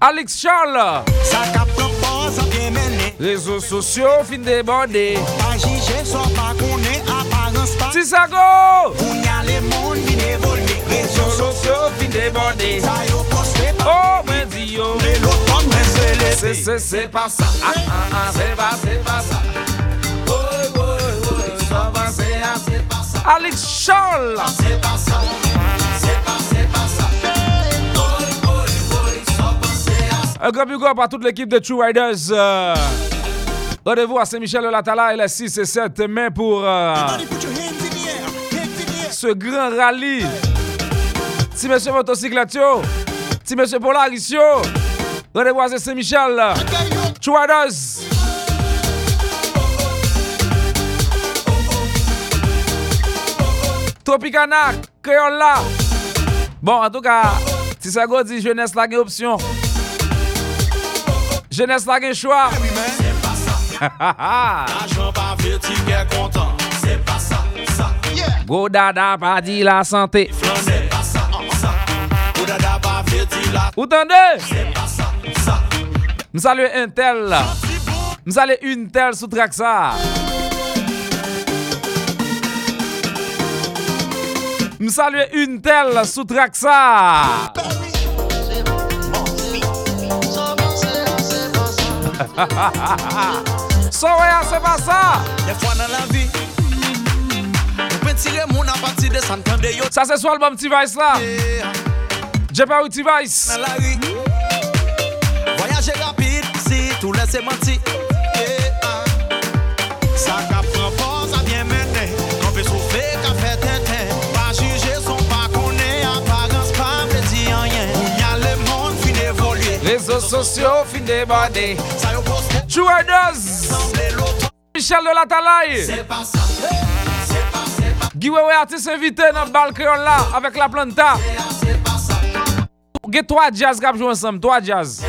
Alex Charles. Ça cap propos, ça bien mené. Réseaux sociaux, fin débordés. Pas jugé, soit pas qu'on est apparence pas. Si ça go! On y a les mondes, fin évolués. Réseaux sociaux, fin débordés. Ça yo posté pas. Oh, mais dis yo. C'est, c'est, c'est pas ça. Ah, ah, ah, c'est pas, c'est pas ça. Oh, oh, oh, ça va, c'est, c'est pas ça. Alex Charles. C'est pas ça. C'est pas, c'est pas ça. Oh, oh, oh, ça va, c'est ça. Un grand big up à toute l'équipe de True Riders. Euh, rendez-vous à Saint-Michel de la Talaye, les six et sept mai pour euh, ce grand rallye. Si monsieur motocyclatio, si monsieur Polarisio. Rendez-vous à Saint-Michel, Chouados. Tropicana, Creola. Bon, en tout cas, si ça go dit jeunesse la gagne option. Jeunesse la gagne choix. C'est pas ça. L'argent pas vertical content. C'est pas ça, ça. Go dada pas dit la santé. C'est pas ça, ça. Go dada pas vertical la. Vous entendez? Nous saluons un tel. Nous saluons une telle sous Traxa. Nous saluons une telle sous Traxa. Soya, c'est pas ça. Des fois dans la vie, on peut tirer mon à partir de centaines de yo. Ça, c'est sur l'album T-Vice là. J'ai pas eu T-Vice. Voyager rapide, si tout laisse mentir. Ça cap propos, ça bien mené. Qu'on peut souffler, qu'on fait tête. Pas juger, son pas qu'on est. Apparence, pas me dire rien. Il y a le monde qui évolue. Réseaux réseaux sociaux, fin de bande. Jouer deux. Michel de la Talaye. C'est pas ça. C'est pas, c'est pas. Guy Wewe artiste invité dans le bal Creola avec La Planta. Get trois jazz qui jouent ensemble, trois jazz.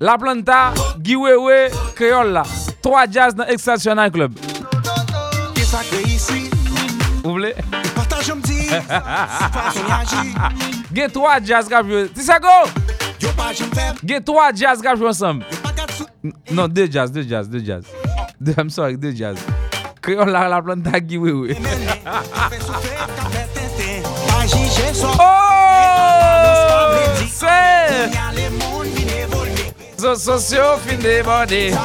La Planta, Guy Wewe, Creola. Trois jazz dans Exceptional Club. Vous voulez? Get trois jazz qui jouent. Tu sais quoi? Get trois jazz qui jouent ensemble. Non, deux jazz, deux jazz, deux jazz. Deux, I'm sorry, deux jazz. Creola, La Planta, Guy Wewe. Oh! C'est! So, sociaux fin de bande.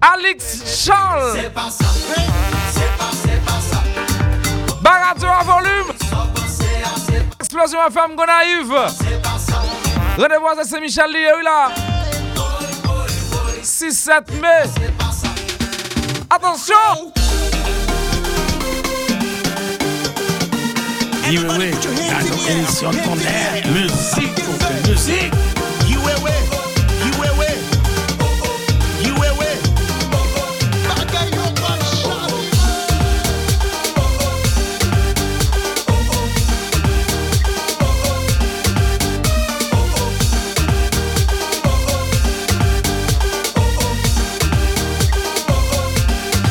Alix Charles! C'est pas ça, c'est pas, c'est pas ça. Baratou à volume! Explosion à femme qu'on arrive! Rendez-vous à Saint-Michel de la Talaye! six sept mai! Attention! Guy Wewe, dans l'émission de tonnerre, musique pour que musique. Guy Wewe, Guy Wewe, Guy Wewe, bagaille au pas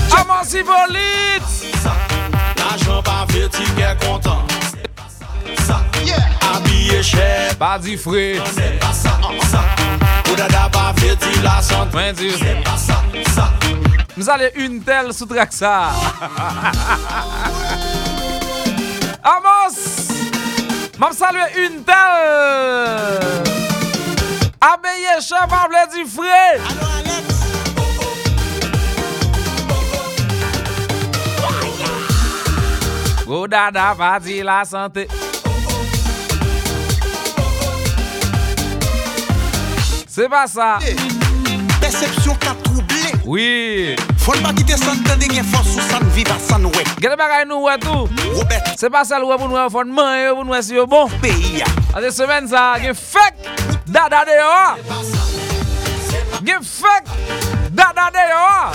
chat. Amansi Bolitz, l'argent pas petit qui est content. Habillé cher, pas du frais. C'est pas ça, ça. Ou dada pas fait la santé. C'est pas ça, ça. Nous allons une telle sous-traque ça. Amos, m'am saluer une telle. Habillé cher, pas du frais. Allô Alex. Ou dada pas dit la santé. C'est pas ça. Perception qu'a troublé. Oui. Faut pas quitter sans t'aider, force ou sans vivre sans nous. Gardez bagaille nous ouais tout. Robert. C'est pas ça le ouais pour nous fondement et pour nous si bon pays. À cette semaine ça, gain fake dada dehors. Gain fake dada dehors.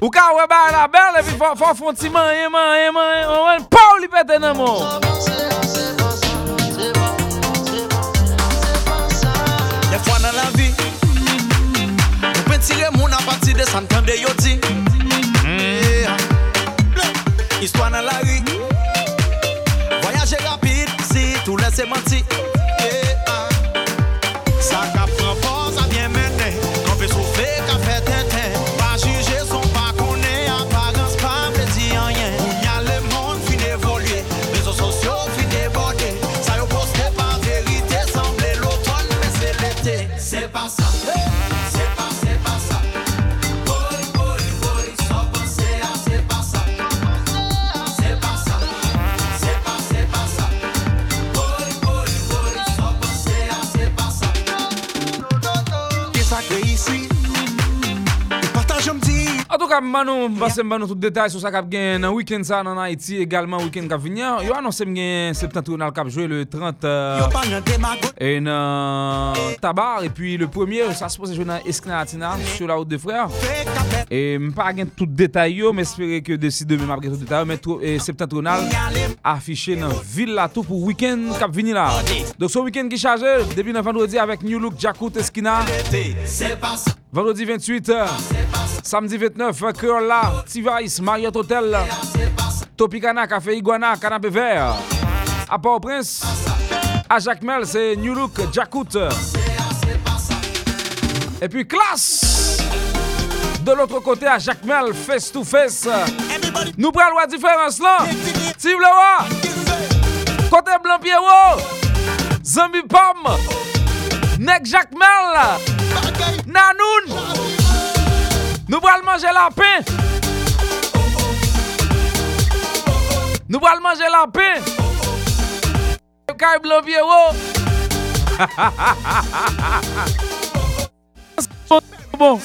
Ou ka ouais ba la belle et puis faut font ti man man man pas lui péter dans mort. Dans la vie, on peut tirer mon à partir de centaines de yoti. Histoire dans la rue, voyager rapide si tout laisse mentir. Ça cap propose à bien mener, on peut souffler café tintin. Pas juger son pas qu'on est apparence pas me dit rien. Il y a le monde fin évoluer, les réseaux sociaux fin déborder. Ça y poste pas vérité semblait l'automne mais c'est l'été. C'est pas ça, c'est pas, c'est pas ça. Boy, boy, boy, sans penser à c'est pas ça. C'est pas ça, c'est pas, c'est pas ça. Boy, boy, boy, sans penser à c'est pas ça. Qu'est-ce ça que ici? Partage me dit. En tout cas, Manon, passez Manon tout détail sur ça qu'a gagné dans week-end ça en Haïti également week-end qu'a venir. Yo annoncé me gagné septentrional cap jouer le trente et dans Tabar et puis le premier ça se passe jouer dans Esquina Latina sur la route des frères. Et me pas gagné tout détail yo, mais espérer que d'ici demain m'a gagné tout détail mais septentrional affiché dans ville là tout pour week-end qu'a venir là. Donc ce week-end qui chargé depuis vendredi avec New Look Jakout Esquina. Vendredi vingt-huit, samedi vingt-neuf, Creola, T-Vice, Marriott Hotel, Tropicana, Café Iguana, Canapé Vert. À Port-au-Prince, à Jacmel, c'est New Look, Jakout. Et puis Classe, de l'autre côté à Jacmel, face to face. Nous prenons la différence là. Tive le roi. Côté blanc Pierrot, Zambi Pomme, Nek Jacmel, Nanoun. Nous allons manger la paix. Nous allons manger la paix. Le caille blanc vieux. Bon.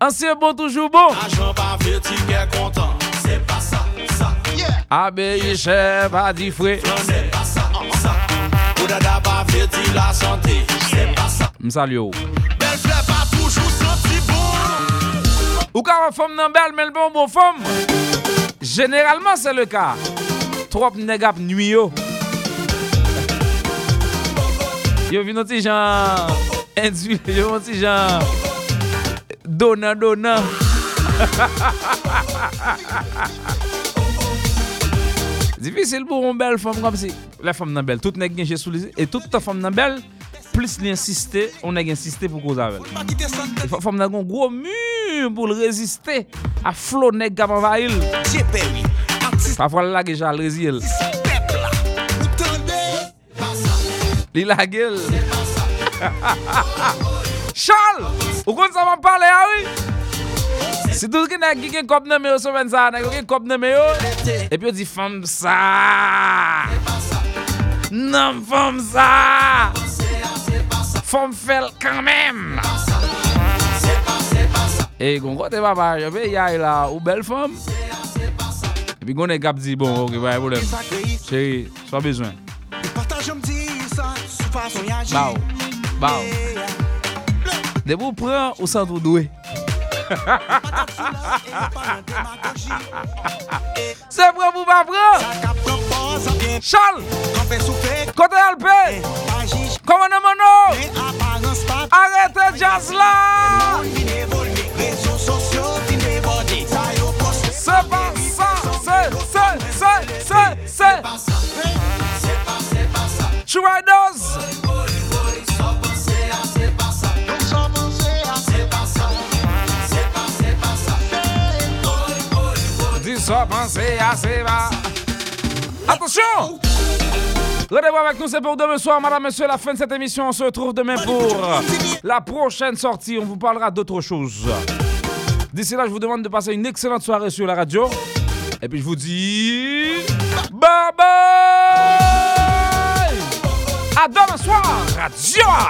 Ancien bon toujours bon. L'argent pas vieux qui est content. C'est pas ça, ça. Ah ben il chef a dit frère. Canada va verdir la santé. C'est pas ça. M'salio. Belle fleur pas toujours senti bon. Ou quand on femme nan belle, mais le bon bon femme. Généralement, c'est le cas. Trop négap nuyo. Yo vi noti jan indule, yo noti jan donan donan. Difficile pour une belle femme comme si la femme nan belle, toute nèg gen je souliser et toute ta femme nan belle plus l'insister, on a insisté pour cause avec. La femme nan gon gros mur pour résister à flot nèg gap envahil. Parfois la que jalousie elle. Il la gueule. Charles, vous comprenez ça va parler ah oui. C'est tout qui n'a qui cop nommé au semaine ça, n'a qui cop nommé et puis on dit femme ça. Non femme ça. Femme fait quand même. Et gongo t'es papa, je vais y aller là ou belle femme. Et puis on est cap dit bon, OK, pas de problème. Chérie, pas besoin. Bao, bao. De vous prendre au centre doué. C'est pour vous pas prendre. Charles, côté Alpé. Comment on a mon nom? Arrêtez Jasla. C'est pas ça, c'est, c'est, c'est, c'est, c'est pas ça. Tu vois dos dis ça penser à c'est va. Attention. Rendez-vous avec nous, c'est pour demain soir, madame, monsieur, la fin de cette émission. On se retrouve demain pour la prochaine sortie. On vous parlera d'autres choses. D'ici là, je vous demande de passer une excellente soirée sur la radio. Et puis je vous dis bye bye. À demain soir, radio!